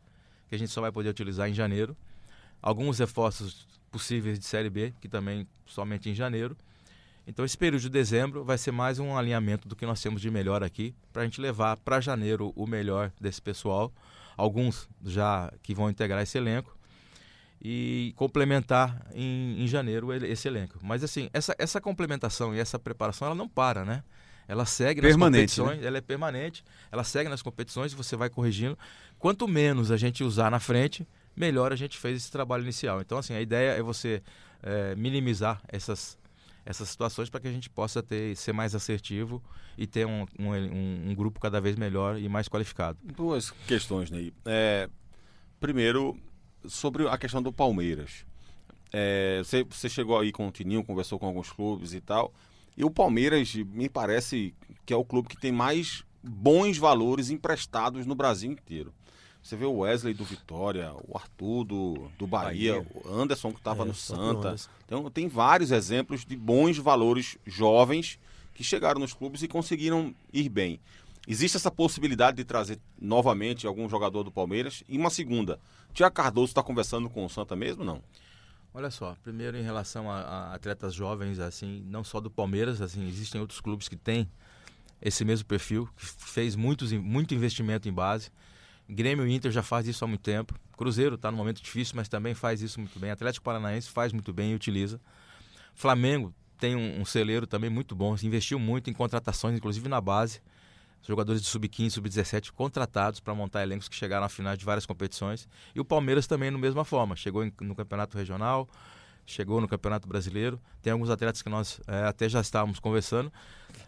que a gente só vai poder utilizar em janeiro. Alguns reforços possíveis de Série B, que também somente em janeiro. Então esse período de dezembro vai ser mais um alinhamento do que nós temos de melhor aqui, para a gente levar para janeiro o melhor desse pessoal. Alguns já que vão integrar esse elenco e complementar em janeiro esse elenco. Mas assim, essa complementação e essa preparação, ela não para, né? Ela segue nas competições, né? Ela é permanente, ela segue nas competições e você vai corrigindo. Quanto menos a gente usar na frente, melhor a gente fez esse trabalho inicial. Então assim, a ideia é você minimizar essas situações para que a gente possa ser mais assertivo e ter um grupo cada vez melhor e mais qualificado. Duas questões, Ney. Primeiro, sobre a questão do Palmeiras, você chegou aí com o Tininho, conversou com alguns clubes e tal, e o Palmeiras me parece que é o clube que tem mais bons valores emprestados no Brasil inteiro. Você vê o Wesley do Vitória, o Arthur do Bahia, o Anderson que estava no Santa. Então tem vários exemplos de bons valores jovens que chegaram nos clubes e conseguiram ir bem. Existe essa possibilidade de trazer novamente algum jogador do Palmeiras? E uma segunda, Thiago Cardoso está conversando com o Santa mesmo ou não? Olha só, primeiro em relação a atletas jovens, assim, não só do Palmeiras, assim, existem outros clubes que têm esse mesmo perfil, que fez muito investimento em base. Grêmio e Inter já faz isso há muito tempo. Cruzeiro está num momento difícil, mas também faz isso muito bem. Atlético Paranaense faz muito bem e utiliza. Flamengo tem um celeiro também muito bom, investiu muito em contratações, inclusive na base. Jogadores de sub-15, sub-17 contratados para montar elencos que chegaram à final de várias competições. E o Palmeiras também, da mesma forma, chegou no Campeonato Regional, chegou no Campeonato Brasileiro. Tem alguns atletas que nós até já estávamos conversando,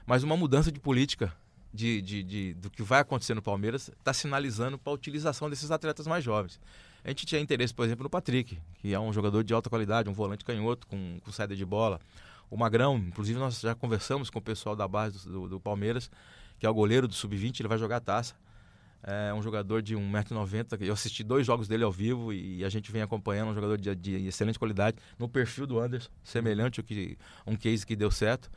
mas uma mudança de política do que vai acontecer no Palmeiras está sinalizando para a utilização desses atletas mais jovens. A gente tinha interesse, por exemplo, no Patrick, que é um jogador de alta qualidade, um volante canhoto com saída de bola. O Magrão, inclusive nós já conversamos com o pessoal da base do Palmeiras, que é o goleiro do Sub-20, ele vai jogar a taça. É um jogador de 1,90m, eu assisti 2 jogos dele ao vivo e a gente vem acompanhando, um jogador de excelente qualidade, no perfil do Anderson, semelhante ao que um case que deu certo.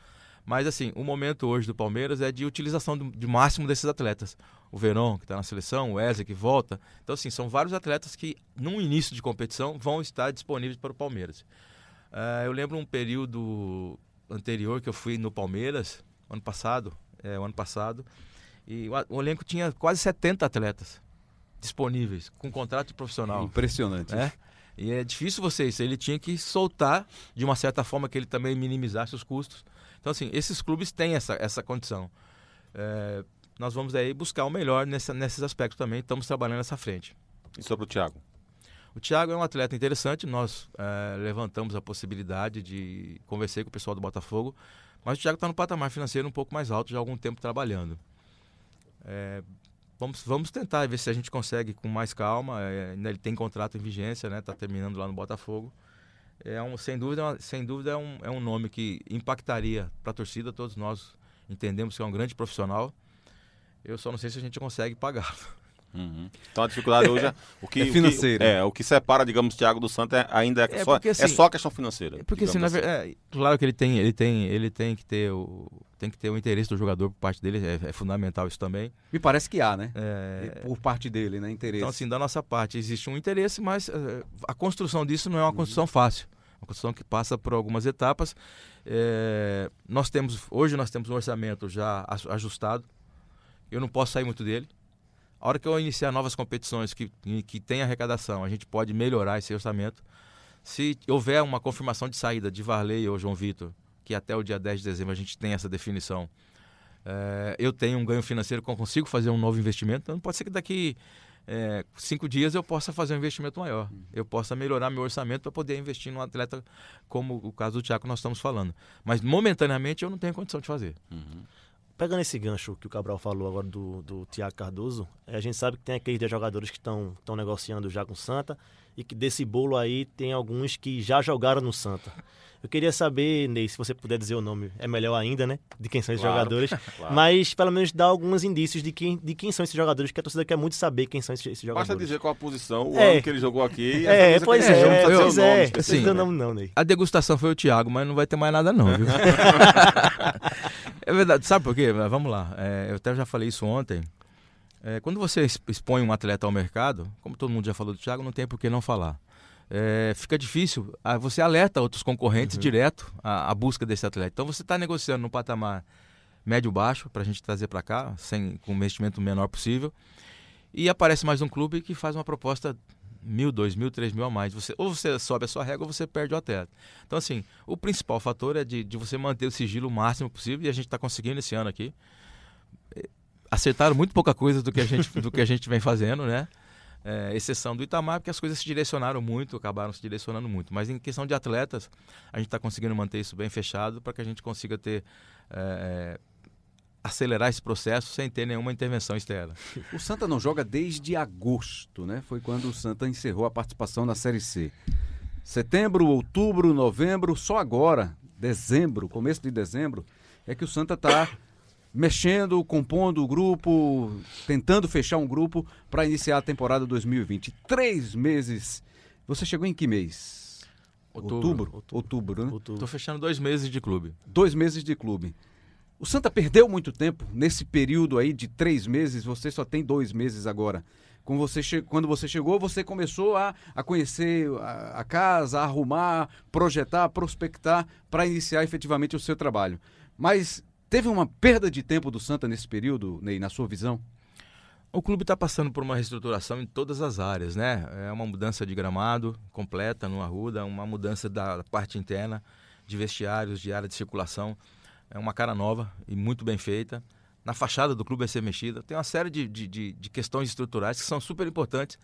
Mas assim, o momento hoje do Palmeiras é de utilização de máximo desses atletas. O Verón, que está na seleção, o Wesley, que volta. Então assim, são vários atletas que, no início de competição, vão estar disponíveis para o Palmeiras. Eu lembro um período anterior que eu fui no Palmeiras, ano passado, e o elenco tinha quase 70 atletas disponíveis, com contrato profissional. Impressionante. E é difícil você isso. Ele tinha que soltar de uma certa forma que ele também minimizasse os custos. Então, assim, esses clubes têm essa condição. Nós vamos aí buscar o melhor nesses aspectos também. Estamos trabalhando nessa frente. E sobre o Thiago? O Thiago é um atleta interessante. Nós levantamos a possibilidade de conversar com o pessoal do Botafogo. Mas o Thiago está no patamar financeiro um pouco mais alto já há algum tempo trabalhando. Vamos tentar ver se a gente consegue com mais calma. Ele tem contrato em vigência, né? Está terminando lá no Botafogo. Sem dúvida é um nome que impactaria para a torcida. Todos nós entendemos que é um grande profissional. Eu só não sei se a gente consegue pagá-lo. Uhum. Então a dificuldade hoje é financeira. O que separa, digamos, o Thiago do Santos ainda é só a questão financeira. Porque assim, na verdade, claro que ele tem que ter o interesse do jogador por parte dele, é fundamental isso também. Me parece que há, né? Por parte dele, né? Interesse. Então assim, da nossa parte existe um interesse, mas a construção disso não é uma construção fácil. É uma construção que passa por algumas etapas. Hoje nós temos um orçamento já ajustado. Eu não posso sair muito dele. A hora que eu iniciar novas competições que tem arrecadação, a gente pode melhorar esse orçamento. Se houver uma confirmação de saída de Varley ou João Vitor, que até o dia 10 de dezembro a gente tem essa definição, eu tenho um ganho financeiro que eu consigo fazer um novo investimento. Então não pode ser que daqui 5 dias eu possa fazer um investimento maior. Eu possa melhorar meu orçamento para poder investir num atleta como o caso do Thiago que nós estamos falando. Mas momentaneamente eu não tenho condição de fazer. Uhum. Pegando esse gancho que o Cabral falou agora do Thiago Cardoso, a gente sabe que tem aqueles 10 jogadores que estão negociando já com o Santa e que desse bolo aí tem alguns que já jogaram no Santa. Eu queria saber, Ney, se você puder dizer o nome, é melhor ainda, né? De quem são esses jogadores. Claro. Mas pelo menos dá alguns indícios de quem são esses jogadores, que a torcida quer muito saber quem são esses jogadores. Basta dizer qual a posição, o ano que ele jogou aqui. Não, Ney. A degustação foi o Thiago, mas não vai ter mais nada não, viu? É verdade, sabe por quê? Vamos lá, eu até já falei isso ontem. Quando você expõe um atleta ao mercado, como todo mundo já falou do Thiago, não tem por que não falar. Fica difícil, você alerta outros concorrentes direto à busca desse atleta. Então você está negociando no patamar médio-baixo para a gente trazer para cá, com o investimento menor possível, e aparece mais um clube que faz uma proposta 1.000, 2.000, 3.000 a mais. Ou você sobe a sua régua ou você perde o atleta. Então assim, o principal fator é de você manter o sigilo o máximo possível, e a gente está conseguindo esse ano aqui. Acertaram muito pouca coisa do que a gente vem fazendo, né? Exceção do Itamar, porque as coisas se direcionaram muito, acabaram se direcionando muito. Mas em questão de atletas, a gente está conseguindo manter isso bem fechado para que a gente consiga ter... acelerar esse processo sem ter nenhuma intervenção externa. O Santa não joga desde agosto, né? Foi quando o Santa encerrou a participação na Série C. Setembro, outubro, novembro, só agora, dezembro, começo de dezembro, é que o Santa está... mexendo, compondo o grupo, tentando fechar um grupo para iniciar a temporada 2020. 3 meses. Você chegou em que mês? Outubro, né? Estou fechando 2 meses de clube. 2 meses de clube. O Santa perdeu muito tempo nesse período aí de 3 meses. Você só tem 2 meses agora. Quando você chegou, você começou a conhecer a casa, a arrumar, projetar, prospectar para iniciar efetivamente o seu trabalho. Mas... teve uma perda de tempo do Santa nesse período, Ney, na sua visão? O clube está passando por uma reestruturação em todas as áreas, né? É uma mudança de gramado completa no Arruda, uma mudança da parte interna, de vestiários, de área de circulação. É uma cara nova e muito bem feita. Na fachada do clube vai ser mexida. Tem uma série de questões estruturais que são super importantes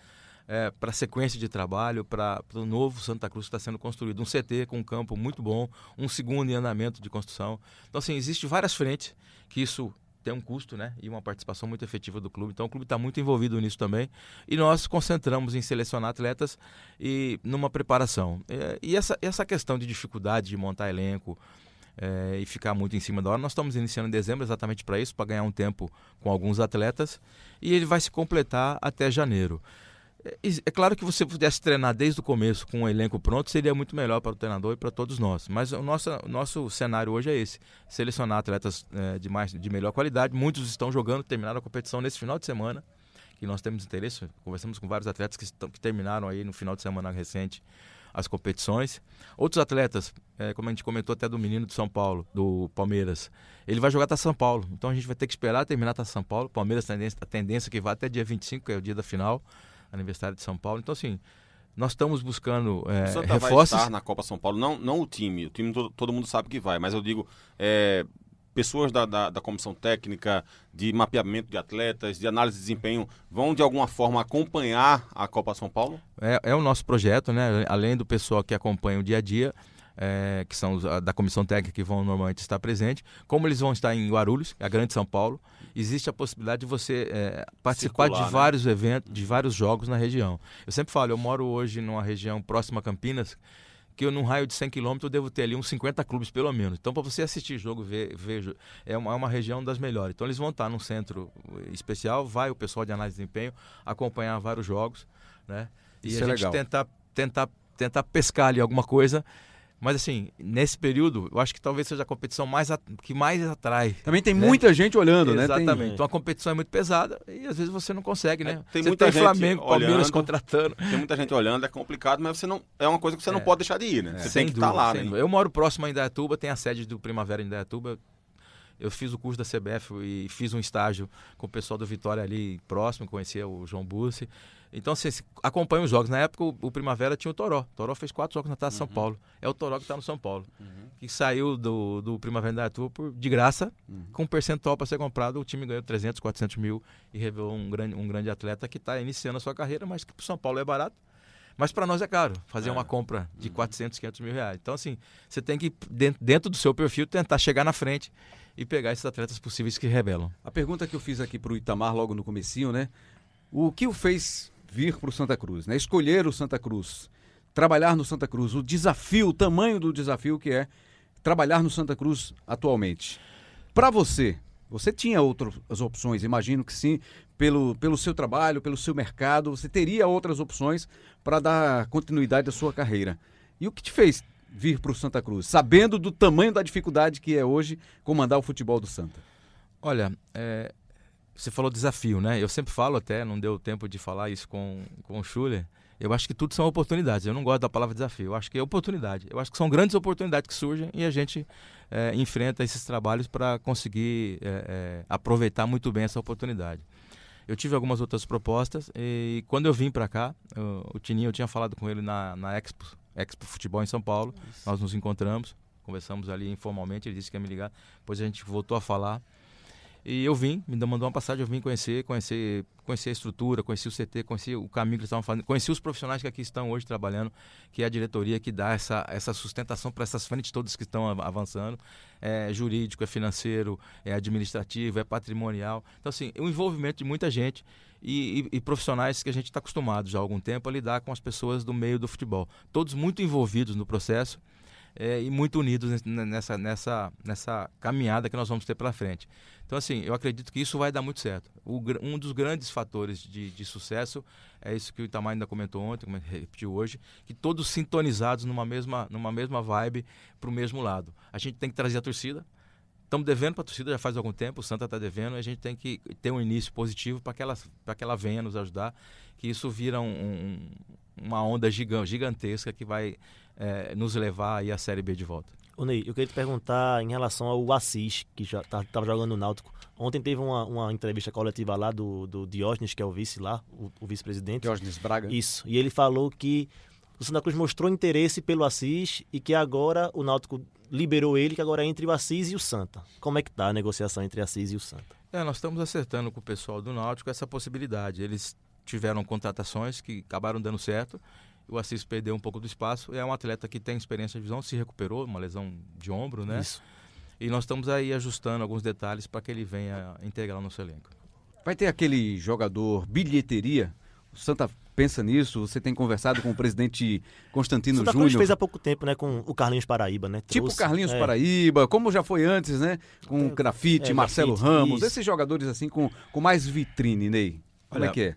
para a sequência de trabalho, para o novo Santa Cruz que está sendo construído. Um CT com um campo muito bom, um segundo em andamento de construção. Então, assim, existem várias frentes que isso tem um custo, né? E uma participação muito efetiva do clube. Então, o clube está muito envolvido nisso também. E nós concentramos em selecionar atletas e numa preparação. E essa questão de dificuldade de montar elenco e ficar muito em cima da hora, nós estamos iniciando em dezembro exatamente para isso, para ganhar um tempo com alguns atletas. E ele vai se completar até janeiro. É claro que você pudesse treinar desde o começo com um elenco pronto, seria muito melhor para o treinador e para todos nós. Mas o nosso cenário hoje é esse, selecionar atletas de melhor qualidade. Muitos estão jogando, terminaram a competição nesse final de semana, que nós temos interesse, conversamos com vários atletas que terminaram aí no final de semana recente as competições. Outros atletas, como a gente comentou até do menino de São Paulo, do Palmeiras, ele vai jogar até São Paulo, então a gente vai ter que esperar terminar até São Paulo. Palmeiras, a tendência que vai até dia 25, que é o dia da final, aniversário de São Paulo. Então, assim, Nós estamos buscando reforços. Vai estar na Copa São Paulo, não o time todo mundo sabe que vai, mas eu digo, pessoas da comissão técnica, de mapeamento de atletas, de análise de desempenho, vão de alguma forma acompanhar a Copa São Paulo? É o nosso projeto, né? Além do pessoal que acompanha o dia a dia, que são os da comissão técnica que vão normalmente estar presente, como eles vão estar em Guarulhos, a Grande São Paulo, existe a possibilidade de você participar circular, de vários eventos, de vários jogos na região. Eu sempre falo, eu moro hoje numa região próxima a Campinas, que eu, num raio de 100 km, eu devo ter ali uns 50 clubes pelo menos. Então, para você assistir jogo, ver é uma região das melhores. Então, eles vão estar num centro especial, vai o pessoal de análise de desempenho acompanhar vários jogos, né? E isso a gente tentar pescar ali alguma coisa. Mas assim, nesse período, eu acho que talvez seja a competição que mais atrai. Também tem muita gente olhando, né? Exatamente. Tem... Então a competição é muito pesada e às vezes você não consegue, né? Tem muita gente Flamengo, Palmeiras contratando. Tem muita gente olhando, é complicado, mas você não... é uma coisa que você não pode deixar de ir, né? Você tem que estar lá, né? Eu moro próximo a Indaiatuba, tem a sede do Primavera em Indaiatuba. Eu fiz o curso da CBF e fiz um estágio com o pessoal do Vitória ali próximo, conhecia o João Bussi. Então, assim, acompanha os jogos. Na época, o Primavera tinha o Toró. O Toró fez 4 jogos na Taça São Paulo. É o Toró que está no São Paulo. Que saiu do Primavera da Atua de graça, com um percentual para ser comprado. O time ganhou 300, 400 mil e revelou um grande atleta que está iniciando a sua carreira, mas que para o São Paulo é barato. Mas para nós é caro fazer uma compra de 400, 500 mil reais. Então, assim, você tem que, dentro do seu perfil, tentar chegar na frente e pegar esses atletas possíveis que revelam. A pergunta que eu fiz aqui para o Itamar logo no comecinho, né? O que o fez vir para o Santa Cruz, né? Escolher o Santa Cruz, trabalhar no Santa Cruz, o desafio, o tamanho do desafio que é trabalhar no Santa Cruz atualmente. Para você tinha outras opções, imagino que sim, pelo seu trabalho, pelo seu mercado, você teria outras opções para dar continuidade à sua carreira. E o que te fez vir para o Santa Cruz, sabendo do tamanho da dificuldade que é hoje comandar o futebol do Santa? Olha, você falou desafio, né? Eu sempre falo até, não deu tempo de falar isso com o Schülle, eu acho que tudo são oportunidades, eu não gosto da palavra desafio, eu acho que é oportunidade, eu acho que são grandes oportunidades que surgem e a gente enfrenta esses trabalhos para conseguir aproveitar muito bem essa oportunidade. Eu tive algumas outras propostas e quando eu vim para cá, o Tininho, eu tinha falado com ele na Expo Futebol em São Paulo, isso. Nós nos encontramos, conversamos ali informalmente, ele disse que ia me ligar, depois a gente voltou a falar. E eu vim, me mandou uma passagem, eu vim conhecer a estrutura, conheci o CT, conheci o caminho que eles estavam fazendo, conheci os profissionais que aqui estão hoje trabalhando, que é a diretoria que dá essa sustentação para essas frentes todas que estão avançando. É jurídico, é financeiro, é administrativo, é patrimonial. Então, assim, é um envolvimento de muita gente e profissionais que a gente está acostumado já há algum tempo a lidar com as pessoas do meio do futebol. Todos muito envolvidos no processo. E muito unidos nessa caminhada que nós vamos ter pela frente. Então, assim, eu acredito que isso vai dar muito certo. Um dos grandes fatores de sucesso é isso que o Itamar ainda comentou ontem, repetiu hoje, que todos sintonizados numa mesma vibe para o mesmo lado. A gente tem que trazer a torcida. Estamos devendo para a torcida já faz algum tempo, o Santa está devendo, e a gente tem que ter um início positivo para que ela venha nos ajudar, que isso vira uma onda gigantesca que vai... nos levar aí a Série B de volta. Ô Ney, eu queria te perguntar em relação ao Assis, que já estava jogando no Náutico. Ontem teve uma entrevista coletiva lá do Diógenes, que é o vice lá, o vice-presidente. Diógenes Braga. Isso, e ele falou que o Santa Cruz mostrou interesse pelo Assis e que agora o Náutico liberou ele, que agora é entre o Assis e o Santa. Como é que está a negociação entre Assis e o Santa? Nós estamos acertando com o pessoal do Náutico essa possibilidade. Eles tiveram contratações que acabaram dando certo. O Assis perdeu um pouco do espaço, é um atleta que tem experiência de visão, se recuperou, uma lesão de ombro, né? Isso. E nós estamos aí ajustando alguns detalhes para que ele venha integrar o nosso elenco. Vai ter aquele jogador bilheteria? O Santa pensa nisso? Você tem conversado com o presidente Constantino Júnior? O Santa Cruz fez há pouco tempo, né? Com o Carlinhos Paraíba, né? Tipo o Carlinhos Paraíba, como já foi antes, né? Com o Grafite, Marcelo Ramos, isso. Esses jogadores assim com mais vitrine, Ney. Como é que é?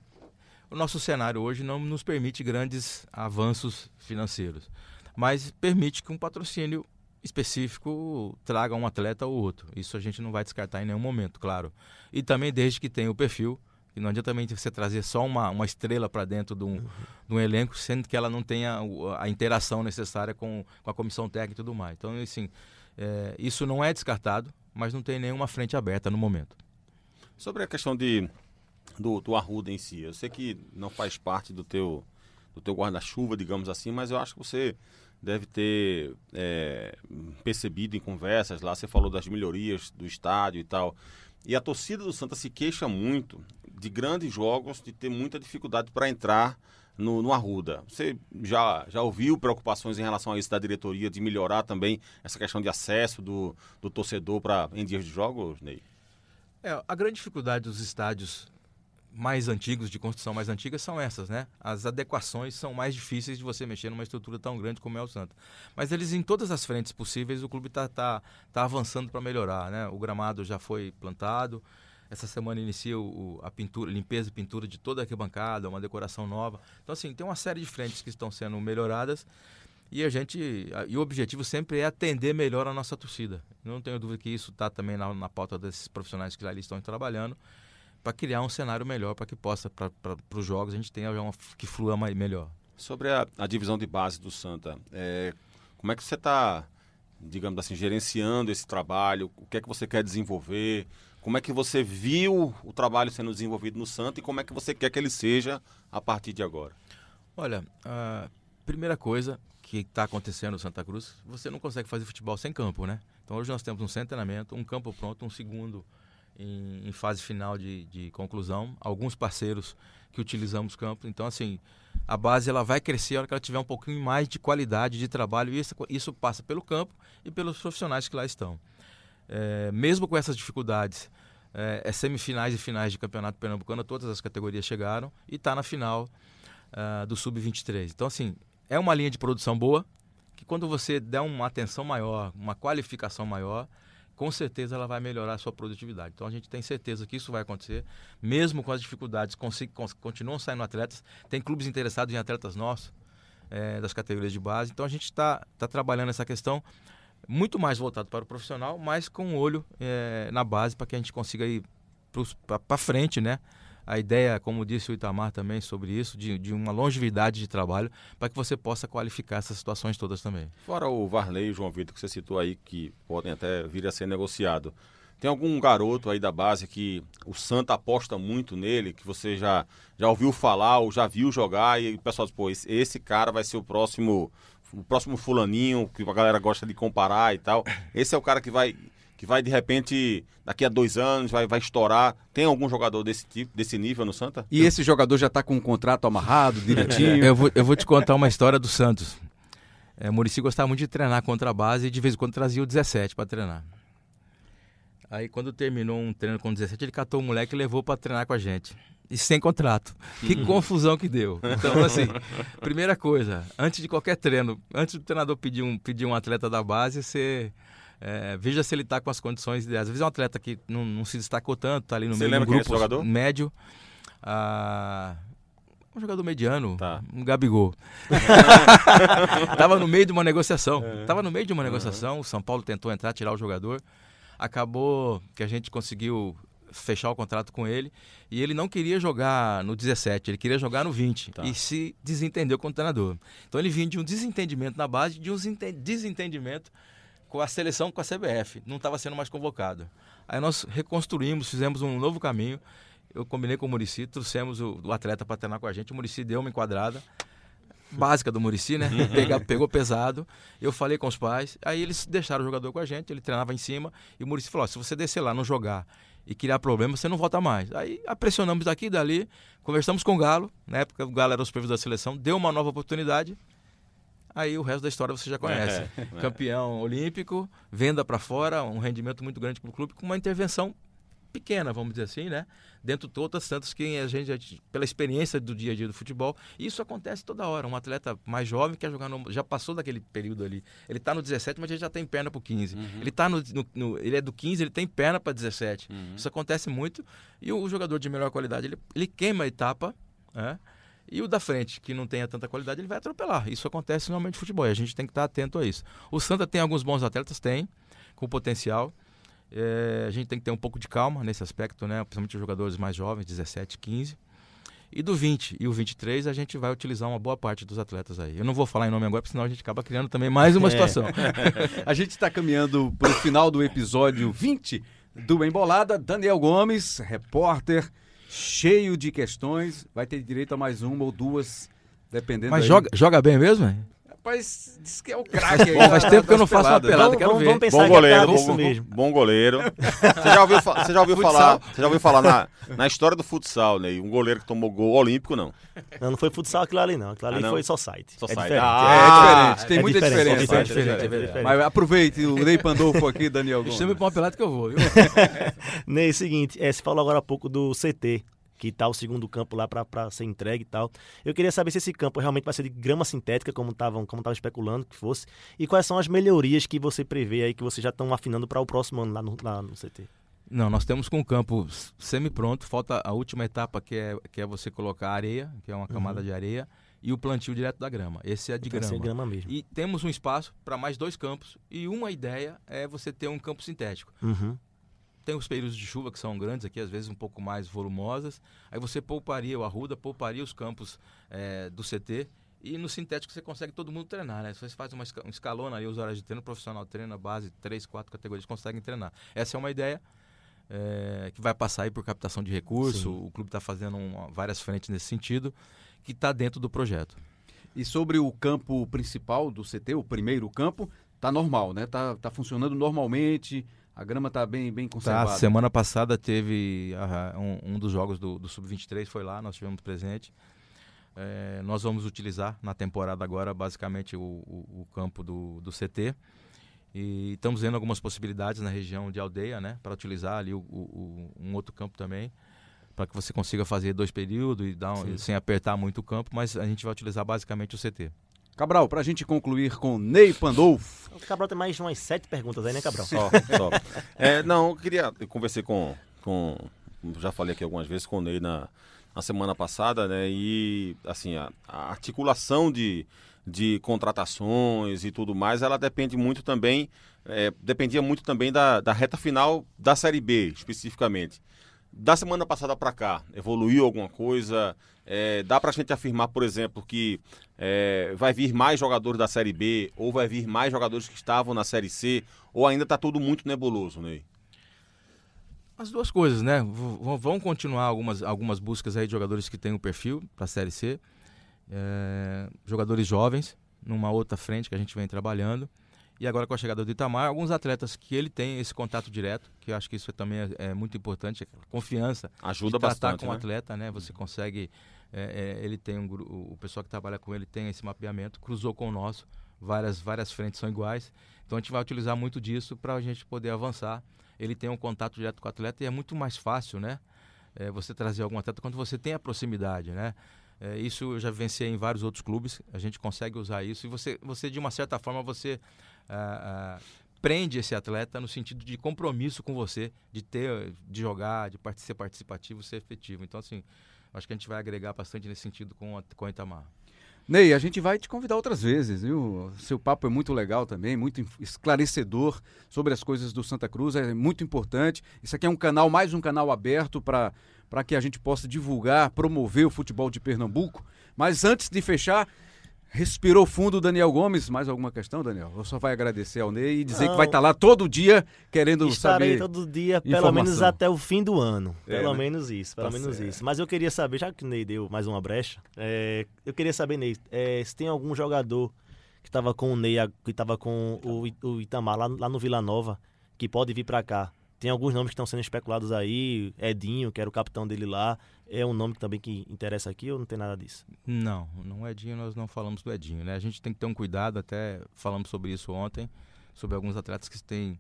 O nosso cenário hoje não nos permite grandes avanços financeiros, mas permite que um patrocínio específico traga um atleta ou outro. Isso a gente não vai descartar em nenhum momento, claro. E também desde que tenha o perfil, que não adianta também você trazer só uma estrela para dentro de um elenco, sendo que ela não tenha a interação necessária com a comissão técnica e tudo mais. Então, assim, isso não é descartado, mas não tem nenhuma frente aberta no momento. Sobre a questão do Arruda em si, eu sei que não faz parte do teu do teu guarda-chuva, digamos assim, mas eu acho que você deve ter percebido em conversas lá, você falou das melhorias do estádio e tal, e a torcida do Santa se queixa muito de grandes jogos, de ter muita dificuldade para entrar no Arruda. Você já ouviu preocupações em relação a isso da diretoria, de melhorar também essa questão de acesso do torcedor em dias de jogos, Ney? A grande dificuldade dos estádios mais antigos, de construção mais antiga, são essas, né? As adequações são mais difíceis de você mexer numa estrutura tão grande como é o Santa. Mas eles, em todas as frentes possíveis, o clube tá avançando para melhorar, né? O gramado já foi plantado, essa semana inicia a pintura, limpeza e pintura de toda a arquibancada, uma decoração nova. Então, assim, tem uma série de frentes que estão sendo melhoradas e o objetivo sempre é atender melhor a nossa torcida. Não tenho dúvida que isso está também na pauta desses profissionais que lá estão trabalhando, para criar um cenário melhor, para que possa, para os jogos, a gente tenha que flua melhor. Sobre a divisão de base do Santa, como é que você está, digamos assim, gerenciando esse trabalho? O que é que você quer desenvolver? Como é que você viu o trabalho sendo desenvolvido no Santa e como é que você quer que ele seja a partir de agora? Olha, a primeira coisa que está acontecendo no Santa Cruz, você não consegue fazer futebol sem campo, né? Então hoje nós temos um centro de treinamento, um campo pronto, um segundo em fase final de conclusão, alguns parceiros que utilizamos o campo. Então, assim, a base ela vai crescer a hora que ela tiver um pouquinho mais de qualidade de trabalho e isso passa pelo campo e pelos profissionais que lá estão. Mesmo com essas dificuldades, semifinais e finais de campeonato pernambucano, todas as categorias chegaram e está na final do Sub-23. Então, assim, é uma linha de produção boa, que quando você der uma atenção maior, uma qualificação maior, com certeza ela vai melhorar a sua produtividade. Então, a gente tem certeza que isso vai acontecer, mesmo com as dificuldades, continuam saindo atletas, tem clubes interessados em atletas nossos, das categorias de base. Então, a gente está trabalhando essa questão, muito mais voltado para o profissional, mas com um olho na base para que a gente consiga ir para frente, né? A ideia, como disse o Itamar também sobre isso, de uma longevidade de trabalho para que você possa qualificar essas situações todas também. Fora o Varley e o João Vitor que você citou aí, que podem até vir a ser negociado, tem algum garoto aí da base que o Santa aposta muito nele, que você já ouviu falar ou já viu jogar e o pessoal diz, pô, esse cara vai ser o próximo fulaninho, que a galera gosta de comparar e tal, esse é o cara que vai de repente, daqui a 2 anos, vai estourar? Tem algum jogador desse nível no Santa? E esse jogador já está com um contrato amarrado, direitinho? Eu vou te contar uma história do Santos. Muricy gostava muito de treinar contra a base e de vez em quando trazia o 17 para treinar. Aí quando terminou um treino com 17, ele catou o moleque e levou para treinar com a gente. E sem contrato. Que confusão que deu. Então, assim, primeira coisa, antes de qualquer treino, antes do treinador pedir um atleta da base, você veja se ele está com as condições ideais. Às vezes é um atleta que não se destacou tanto, está ali no meio do grupo, jogador médio. Um jogador mediano, tá. Um Gabigol. Tava no meio de uma negociação. O São Paulo tentou entrar, tirar o jogador. Acabou que a gente conseguiu fechar o contrato com ele e ele não queria jogar no 17, ele queria jogar no 20, tá. E se desentendeu com o treinador. Então ele vinha de um desentendimento na base, de um desentendimento com a seleção, com a CBF, não estava sendo mais convocado. Aí nós reconstruímos, fizemos um novo caminho, eu combinei com o Muricy, trouxemos o atleta para treinar com a gente, o Muricy deu uma enquadrada básica do Muricy, né? Pegou pesado, eu falei com os pais, aí eles deixaram o jogador com a gente, ele treinava em cima e o Muricy falou, se você descer lá, não jogar e criar problema, você não volta mais. Aí pressionamos daqui e dali, conversamos com o Galo, na época o Galo era o supervisor da seleção, deu uma nova oportunidade, aí o resto da história você já conhece. Campeão olímpico, venda para fora, um rendimento muito grande para o clube, com uma intervenção pequena, vamos dizer assim, né? Dentro de todas tantas que a gente, pela experiência do dia a dia do futebol, isso acontece toda hora. Um atleta mais jovem quer jogar já passou daquele período ali. Ele está no 17, mas ele já tem perna para o 15. Ele tá ele é do 15, ele tem perna para 17. Isso acontece muito. E o jogador de melhor qualidade, ele queima a etapa, né? E o da frente, que não tenha tanta qualidade, ele vai atropelar. Isso acontece normalmente no futebol e a gente tem que estar atento a isso. O Santa tem alguns bons atletas, com potencial. A gente tem que ter um pouco de calma nesse aspecto, né? Principalmente os jogadores mais jovens, 17, 15. E do 20 e o 23 a gente vai utilizar uma boa parte dos atletas aí. Eu não vou falar em nome agora, porque senão a gente acaba criando também mais uma situação. A gente está caminhando para o final do episódio 20 do Embolada. Daniel Gomes, repórter, cheio de questões, vai ter direito a mais uma ou duas Dependendo. Mas joga bem mesmo, hein? Rapaz, diz que é o craque. Faz tempo que eu não faço uma pelada, quero ver. Bom goleiro, bom goleiro. Você já ouviu falar na história do futsal, Ney, um goleiro que tomou gol olímpico, não? Não, não foi futsal aquilo ali, não. Aquilo ali foi society. É diferente, tem muita diferença. Mas aproveite o Ney Pandolfo aqui, Daniel Gomes. Chama pra uma pelada que eu vou, viu? Ney, seguinte, você falou agora há pouco do CT. Que tá o segundo campo lá para ser entregue e tal. Eu queria saber se esse campo realmente vai ser de grama sintética, como estavam especulando que fosse, e quais são as melhorias que você prevê aí, que vocês já estão afinando para o próximo ano lá no CT. Não, nós temos com o campo semi-pronto, falta a última etapa, que é você colocar areia, que é uma camada de areia, e o plantio direto da grama. Esse é de grama. Esse é grama mesmo. E temos um espaço para mais 2 campos, e uma ideia é você ter um campo sintético. Tem os períodos de chuva que são grandes aqui, às vezes um pouco mais volumosas. Aí você pouparia o Arruda, pouparia os campos do CT. E no sintético você consegue todo mundo treinar, né? Você faz um escalão ali, os horários de treino, o profissional treina, base, 3, 4 categorias, conseguem treinar. Essa é uma ideia que vai passar aí por captação de recursos. Sim. O clube está fazendo várias frentes nesse sentido, que está dentro do projeto. E sobre o campo principal do CT, o primeiro campo, está normal, né? Está funcionando normalmente. A grama está bem conservada. Tá, semana passada teve um dos jogos do Sub-23, foi lá, nós tivemos presente. Nós vamos utilizar na temporada agora basicamente o campo do CT. E estamos vendo algumas possibilidades na região de Aldeia, né? Para utilizar ali um outro campo também, para que você consiga fazer 2 períodos e sem apertar muito o campo, mas a gente vai utilizar basicamente o CT. Cabral, pra gente concluir com Ney Pandolfo. O Cabral tem mais umas 7 perguntas aí, né, Cabral? Só. Eu conversei com já falei aqui algumas vezes com o Ney na semana passada, né? E, assim, a articulação de contratações e tudo mais, ela depende muito também, dependia muito também da reta final da Série B, especificamente. Da semana passada para cá, evoluiu alguma coisa? Dá para a gente afirmar, por exemplo, que vai vir mais jogadores da Série B ou vai vir mais jogadores que estavam na Série C? Ou ainda está tudo muito nebuloso, Ney? As duas coisas, né? Vão continuar algumas buscas aí de jogadores que têm o perfil para a Série C. Jogadores jovens, numa outra frente que a gente vem trabalhando. E agora com a chegada do Itamar, alguns atletas que ele tem esse contato direto, que eu acho que isso também é muito importante, a confiança. Ajuda bastante, com o atleta, né? Você consegue, ele tem o pessoal que trabalha com ele tem esse mapeamento, cruzou com o nosso, várias frentes são iguais. Então a gente vai utilizar muito disso para a gente poder avançar. Ele tem um contato direto com o atleta e é muito mais fácil, né? Você trazer algum atleta quando você tem a proximidade, né? Isso eu já vivenciei em vários outros clubes, a gente consegue usar isso e você de uma certa forma, você prende esse atleta no sentido de compromisso com você, de jogar, de ser participativo, ser efetivo. Então, assim, acho que a gente vai agregar bastante nesse sentido com o Itamar. Ney, a gente vai te convidar outras vezes, viu? Seu papo é muito legal também, muito esclarecedor sobre as coisas do Santa Cruz, é muito importante. Isso aqui é mais um canal aberto para que a gente possa divulgar, promover o futebol de Pernambuco. Mas antes de fechar, respirou fundo o Daniel Gomes. Mais alguma questão, Daniel? Eu só vai agradecer ao Ney e dizer que vai estar lá todo dia querendo saber. Estarei todo dia, pelo menos até o fim do ano. Pelo menos isso. Mas eu queria saber, já que o Ney deu mais uma brecha, eu queria saber, Ney, se tem algum jogador que estava com o Ney, que estava com o Itamar lá no Vila Nova, que pode vir para cá. Tem alguns nomes que estão sendo especulados aí, Edinho, que era o capitão dele lá, é um nome também que interessa aqui ou não tem nada disso? Não, Edinho, nós não falamos do Edinho, né? A gente tem que ter um cuidado, até falamos sobre isso ontem, sobre alguns atletas que têm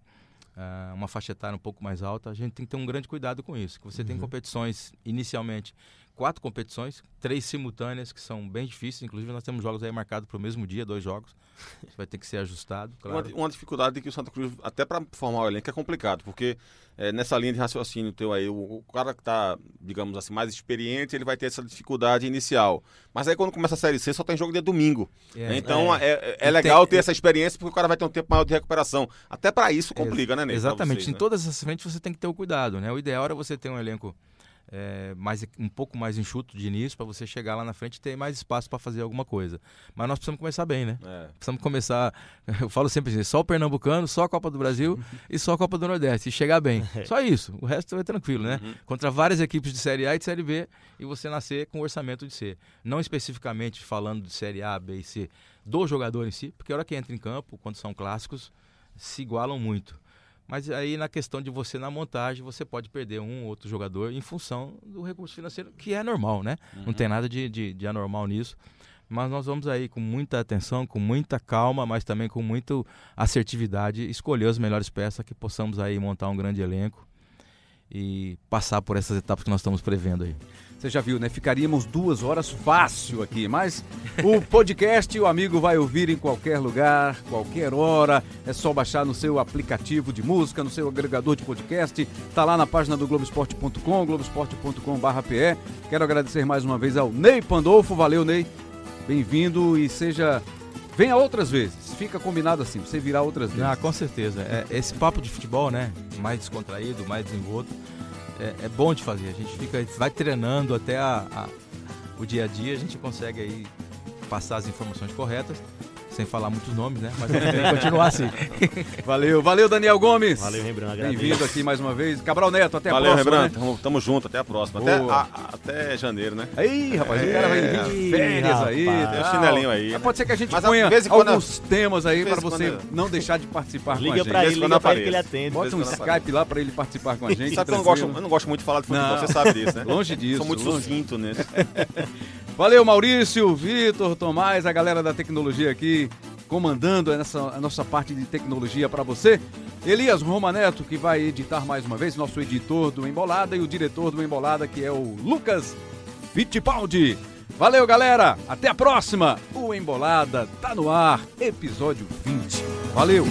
uma faixa etária um pouco mais alta, a gente tem que ter um grande cuidado com isso, que você tem competições, inicialmente, 4 competições, 3 simultâneas, que são bem difíceis, inclusive nós temos jogos aí marcados para o mesmo dia, 2 jogos, vai ter que ser ajustado, claro. Uma dificuldade que o Santa Cruz, até para formar o elenco, é complicado, porque nessa linha de raciocínio teu aí, o cara que está, digamos assim, mais experiente, ele vai ter essa dificuldade inicial, mas aí quando começa a Série C só tem jogo de domingo, então é legal ter essa experiência, porque o cara vai ter um tempo maior de recuperação, até para isso complica, né, Ney? Exatamente, vocês, em todas essas frentes você tem que ter o cuidado, né? O ideal é você ter um elenco um pouco mais enxuto de início, para você chegar lá na frente e ter mais espaço para fazer alguma coisa. Mas nós precisamos começar bem, né? Precisamos começar, eu falo sempre assim, só o Pernambucano, só a Copa do Brasil e só a Copa do Nordeste, e chegar bem. Só isso, o resto é tranquilo, né? Contra várias equipes de Série A e de Série B, e você nascer com orçamento de C. Não especificamente falando de Série A, B e C, do jogador em si, porque a hora que entra em campo, quando são clássicos, se igualam muito. Mas aí na questão de você na montagem, você pode perder um ou outro jogador em função do recurso financeiro, que é normal, né? Não tem nada de anormal nisso. Mas nós vamos aí com muita atenção, com muita calma, mas também com muita assertividade, escolher as melhores peças, que possamos aí montar um grande elenco e passar por essas etapas que nós estamos prevendo aí. Você já viu, né? Ficaríamos 2 horas fácil aqui, mas o podcast o amigo vai ouvir em qualquer lugar, qualquer hora. É só baixar no seu aplicativo de música, no seu agregador de podcast. Tá lá na página do Globosport.com, globosport.com/pe. Quero agradecer mais uma vez ao Ney Pandolfo. Valeu, Ney. Bem-vindo e seja... Venha outras vezes, fica combinado assim, você virá outras vezes. Ah, com certeza. Esse papo de futebol, né? Mais descontraído, mais desenvolto, é bom de fazer. A gente vai treinando até o dia a dia, a gente consegue aí passar as informações corretas, sem falar muitos nomes, né? Mas a gente vai continuar assim. Valeu, Daniel Gomes. Valeu, Rembrandt. Bem-vindo aqui mais uma vez. Cabral Neto, até a próxima. Valeu, Rembrandt. Né? Tamo junto, até a próxima. Até janeiro, né? Aí, rapaz, o cara vai vir de férias, rapaz, aí. Tem um chinelinho aí. Né? Pode ser que a gente ponha alguns temas aí para você não deixar de participar com a gente. Liga pra ele que ele atende. Bota um Skype lá para ele participar com a gente. Sabe que eu não gosto muito de falar de futebol, você sabe disso, né? Longe disso. Sou muito sucinto nisso. Valeu, Maurício, Vitor, Tomás, a galera da tecnologia aqui, comandando a nossa parte de tecnologia para você. Elias Roma Neto, que vai editar mais uma vez, nosso editor do Embolada, e o diretor do Embolada, que é o Lucas Fittipaldi. Valeu, galera, até a próxima. O Embolada tá no ar, episódio 20. Valeu!